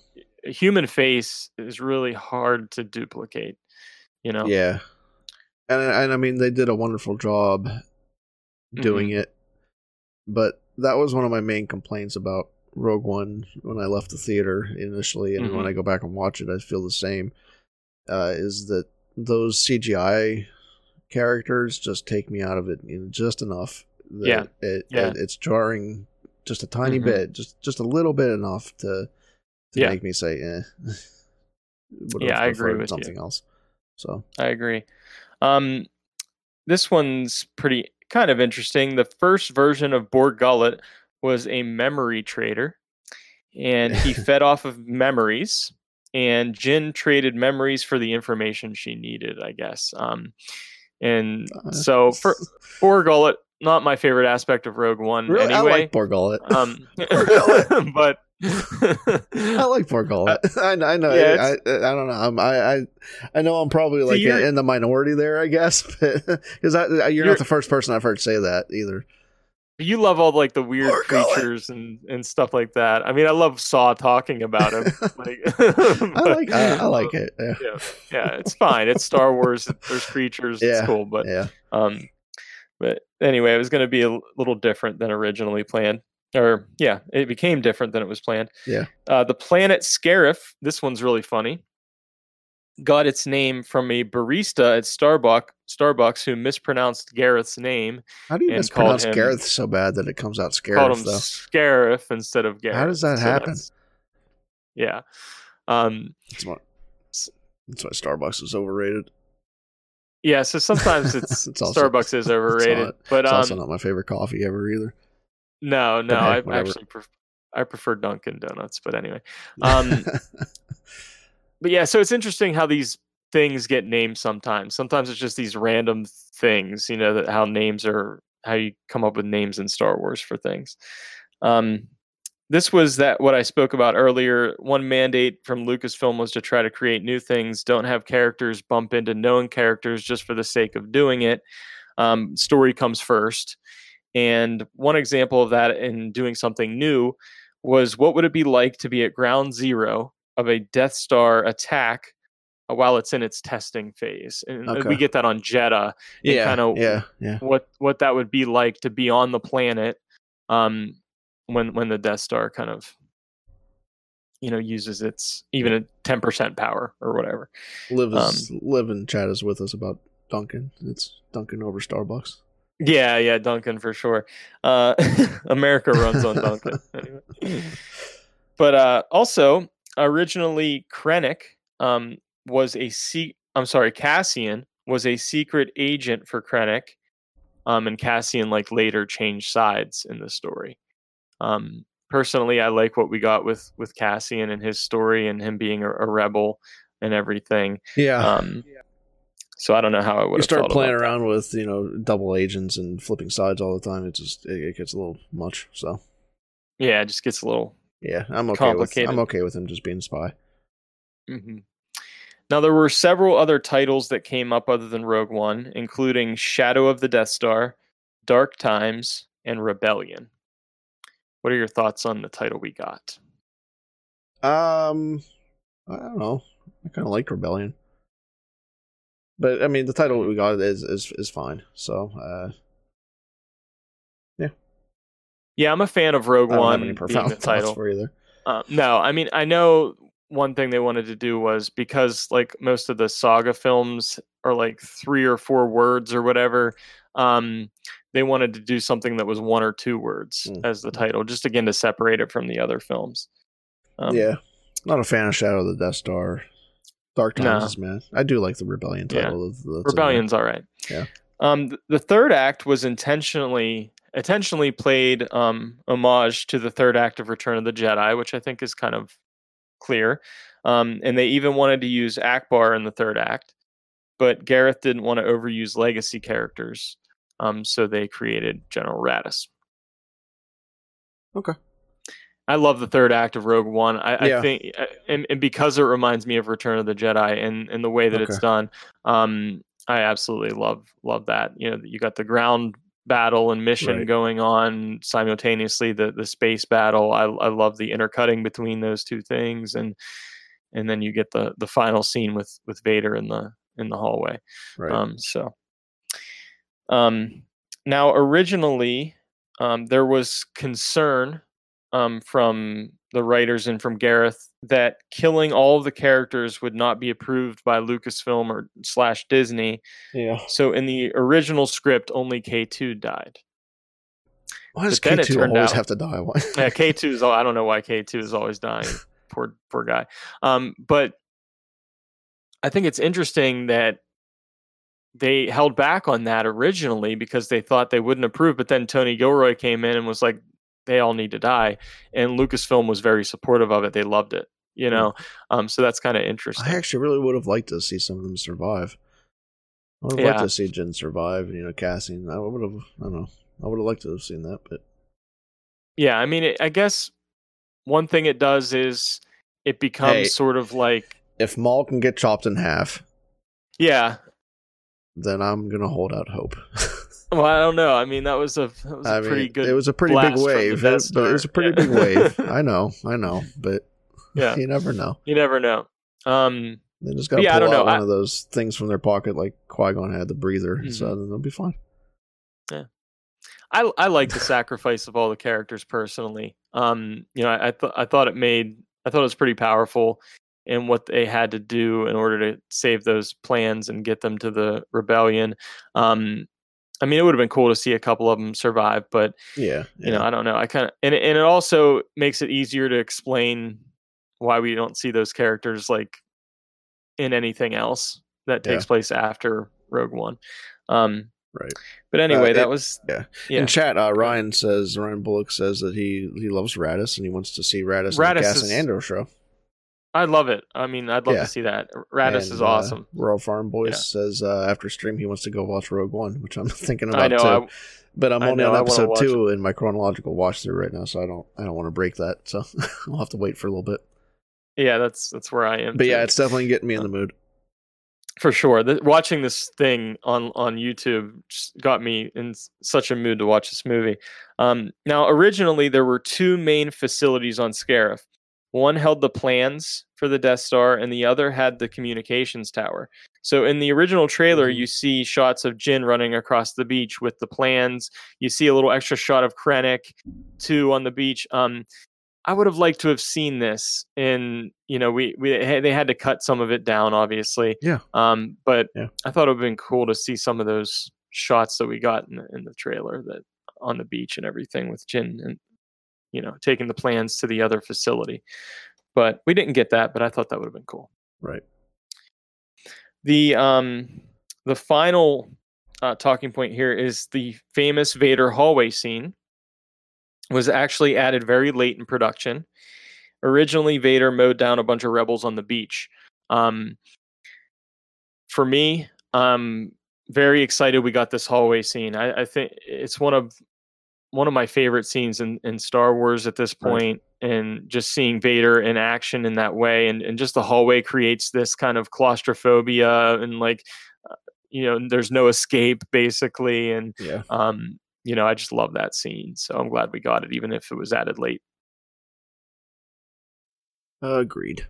human face is really hard to duplicate, Yeah. And they did a wonderful job doing it, but that was one of my main complaints about Rogue One when I left the theater initially, and when I go back and watch it, I feel the same, is that those CGI characters just take me out of it just enough. It's jarring just a tiny bit, just a little bit enough to make me say, eh. I agree with something else. So I agree. This one's pretty kind of interesting. The first version of Bor Gullet was a memory trader, and he fed off of memories, and Jyn traded memories for the information she needed, I guess. And so for Bor Gullet, not my favorite aspect of Rogue One really? Anyway. I like Bor Gullet. Bor Gullet. But I like Bor Gullet. I know. Yeah, I don't know. I know I'm probably like in the minority there, I guess, because you're not the first person I've heard say that either. You love all like the weird creatures and stuff like that. I mean, I love Saw talking about him. Like, I like it. Yeah. Yeah, it's fine. It's Star Wars. There's creatures. Yeah, it's cool, but yeah. But anyway, it was going to be a little different than originally planned. Or yeah, it became different than it was planned. Yeah. The planet Scarif, this one's really funny, got its name from a barista at Starbucks who mispronounced Gareth's name. How do you mispronounce Gareth so bad that it comes out Scarif? Called him Scarif instead of Gareth. How does that happen? Yeah. That's why Starbucks is overrated. Yeah, so sometimes it's, it's also, Starbucks is overrated. It's also not my favorite coffee ever either. No, heck, I prefer Dunkin' Donuts, but anyway. But yeah, so it's interesting how these things get named sometimes. Sometimes it's just these random things, you know, how you come up with names in Star Wars for things. This was what I spoke about earlier. One mandate from Lucasfilm was to try to create new things. Don't have characters bump into known characters just for the sake of doing it. Story comes first. And one example of that in doing something new was, what would it be like to be at ground zero of a Death Star attack while it's in its testing phase? And we get that on Jedha. Yeah, kind of what that would be like to be on the planet when the Death Star kind of, you know, uses its even a 10% power or whatever. Liv and chat is with us about Dunkin'. It's Dunkin' over Starbucks. Yeah, Dunkin' for sure. America runs on Dunkin'. Anyway. But also, originally Krennic Cassian was a secret agent for Krennic, and Cassian like later changed sides in the story. Personally, I like what we got with Cassian and his story and him being a rebel and everything. Yeah. So I don't know how I would have felt about that. You start playing around with, you know, double agents and flipping sides all the time. It just it gets a little much. So yeah, it just gets a little complicated. I'm okay with him just being spy. Mm-hmm. Now there were several other titles that came up other than Rogue One, including Shadow of the Death Star, Dark Times, and Rebellion. What are your thoughts on the title we got? I don't know. I kind of like Rebellion. But I mean, the title we got is fine. So, yeah. Yeah, I'm a fan of Rogue One. Any profound title for either. No, I mean, I know one thing they wanted to do was, because like most of the saga films are like 3 or 4 words or whatever. They wanted to do something that was 1 or 2 words as the title, just again to separate it from the other films. Yeah, not a fan of Shadow of the Death Star. Dark Times, man. I do like the Rebellion title. Yeah. Rebellion's all right. Yeah. The third act was intentionally played homage to the third act of Return of the Jedi, which I think is kind of clear. And they even wanted to use Akbar in the third act, but Gareth didn't want to overuse legacy characters, so they created General Raddus. Okay. I love the third act of Rogue One. I think, and because it reminds me of Return of the Jedi and the way that it's done, I absolutely love that. You know, you got the ground battle and mission going on simultaneously, the space battle. I love the intercutting between those two things, and then you get the final scene with Vader in the hallway. Right. Now originally, there was concern from the writers and from Gareth that killing all of the characters would not be approved by Lucasfilm / Disney. Yeah. So in the original script, only K2 died. Why does K2 always have to die? Yeah, I don't know why K2 is always dying. Poor guy. But I think it's interesting that they held back on that originally because they thought they wouldn't approve. But then Tony Gilroy came in and was like, they all need to die. And Lucasfilm was very supportive of it. They loved it, you know? So that's kind of interesting. I actually really would have liked to see some of them survive. I would have liked to see Jyn survive and, you know, Cassian. I would have, I don't know. I would have liked to have seen that, but. Yeah. I mean, I guess one thing it does is it becomes sort of like. If Maul can get chopped in half. Yeah. Then I'm going to hold out hope. Well, I don't know. I mean, that was a pretty good. It was a pretty big wave. It was a pretty big wave. I know. But you never know. They just got to pull out one of those things from their pocket, like Qui-Gon had the breather. Mm-hmm. So then they'll be fine. Yeah. I like the sacrifice of all the characters personally. You know, I thought it was pretty powerful in what they had to do in order to save those plans and get them to the rebellion. I mean, it would have been cool to see a couple of them survive, but you know, I don't know. I kind of, and it also makes it easier to explain why we don't see those characters like in anything else that takes place after Rogue One. Right. But anyway, In chat, Ryan Bullock says that he loves Raddus and he wants to see Raddus in the Cassian Andor show. I love it. I mean, I'd love to see that. Raddus is awesome. Royal Farm Boys says after stream he wants to go watch Rogue One, which I'm thinking about too. But I'm only on episode 2 in my chronological watch through right now, so I don't want to break that. So I'll have to wait for a little bit. Yeah, that's where I am. But it's definitely getting me in the mood. For sure. Watching this thing on YouTube just got me in such a mood to watch this movie. Now, originally, there were two main facilities on Scarif. One held the plans for the Death Star, and the other had the communications tower. So in the original trailer, you see shots of Jyn running across the beach with the plans. You see a little extra shot of Krennic, too, on the beach. I would have liked to have seen this, and you know, they had to cut some of it down, obviously. Yeah. I thought it would have been cool to see some of those shots that we got in the trailer, that on the beach and everything with Jyn and, you know, taking the plans to the other facility. But we didn't get that, but I thought that would have been cool. Right. The final talking point here is the famous Vader hallway scene was actually added very late in production. Originally, Vader mowed down a bunch of rebels on the beach. For me, I'm very excited we got this hallway scene. I think it's one of my favorite scenes in Star Wars at this point, and just seeing Vader in action in that way. And just the hallway creates this kind of claustrophobia and like, you know, there's no escape basically. And, you know, I just love that scene. So I'm glad we got it, even if it was added late. Agreed.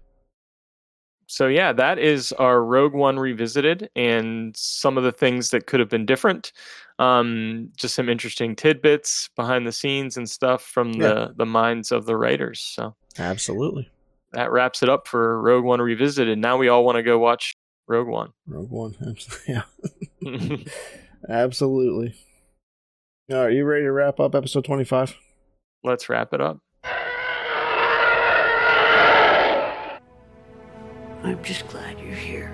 So yeah, that is our Rogue One Revisited and some of the things that could have been different. Just some interesting tidbits behind the scenes and stuff from the minds of the writers. So absolutely. That wraps it up for Rogue One Revisited. Now we all want to go watch Rogue One. Rogue One, absolutely. Yeah. Absolutely. All right, you ready to wrap up episode 25? Let's wrap it up. I'm just glad you're here.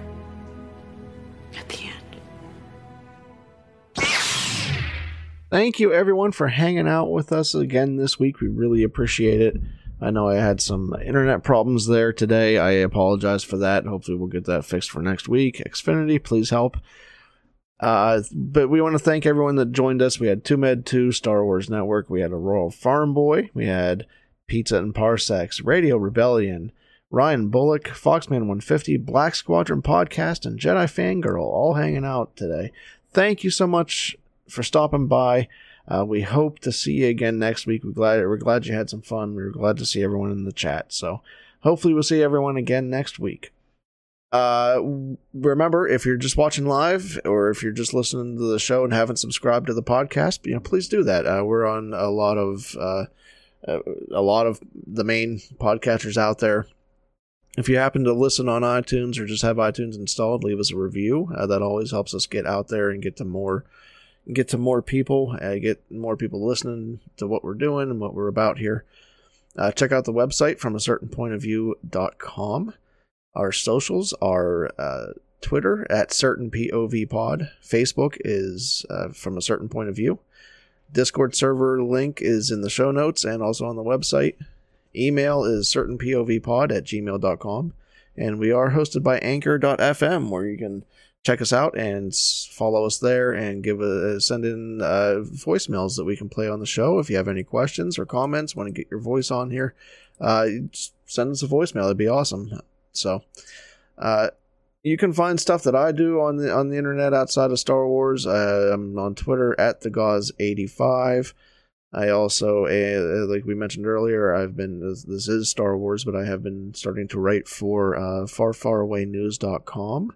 At the end. Thank you, everyone, for hanging out with us again this week. We really appreciate it. I know I had some internet problems there today. I apologize for that. Hopefully we'll get that fixed for next week. Xfinity, please help. But we want to thank everyone that joined us. We had 2Med2, Star Wars Network. We had a Royal Farm Boy. We had Pizza and Parsecs, Radio Rebellion, Ryan Bullock, Foxman150, Black Squadron Podcast, and Jedi Fangirl all hanging out today. Thank you so much for stopping by. We hope to see you again next week. We're glad you had some fun. We were glad to see everyone in the chat. So hopefully we'll see everyone again next week. Remember, if you're just watching live or if you're just listening to the show and haven't subscribed to the podcast, you know, please do that. We're on a lot of the main podcatchers out there. If you happen to listen on iTunes or just have iTunes installed, leave us a review. That always helps us get out there and get to more people, get more people listening to what we're doing and what we're about here. Check out the website, FromACertainPointOfView.com. Our socials are Twitter at Certain POV Pod. Facebook is From a Certain Point of View. Discord server link is in the show notes and also on the website. Email is certainpovpod@gmail.com. And we are hosted by anchor.fm, where you can check us out and follow us there and send in voicemails that we can play on the show. If you have any questions or comments, want to get your voice on here, just send us a voicemail. That'd be awesome. So you can find stuff that I do on the internet outside of Star Wars. I'm on Twitter at TheGauze85. I also, like we mentioned earlier, this is Star Wars, but I have been starting to write for FarFarAwayNews.com.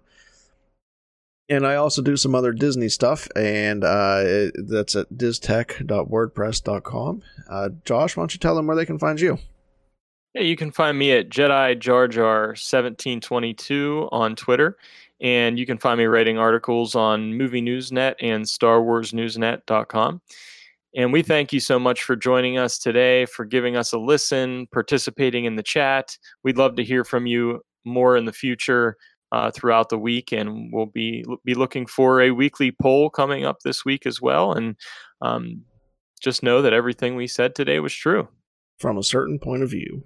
And I also do some other Disney stuff, and that's at distech.wordpress.com. Josh, why don't you tell them where they can find you? Yeah, you can find me at JediJarJar1722 on Twitter, and you can find me writing articles on Movie Newsnet and StarWarsNewsNet.com. And we thank you so much for joining us today, for giving us a listen, participating in the chat. We'd love to hear from you more in the future throughout the week, and we'll be looking for a weekly poll coming up this week as well. And just know that everything we said today was true. From a certain point of view.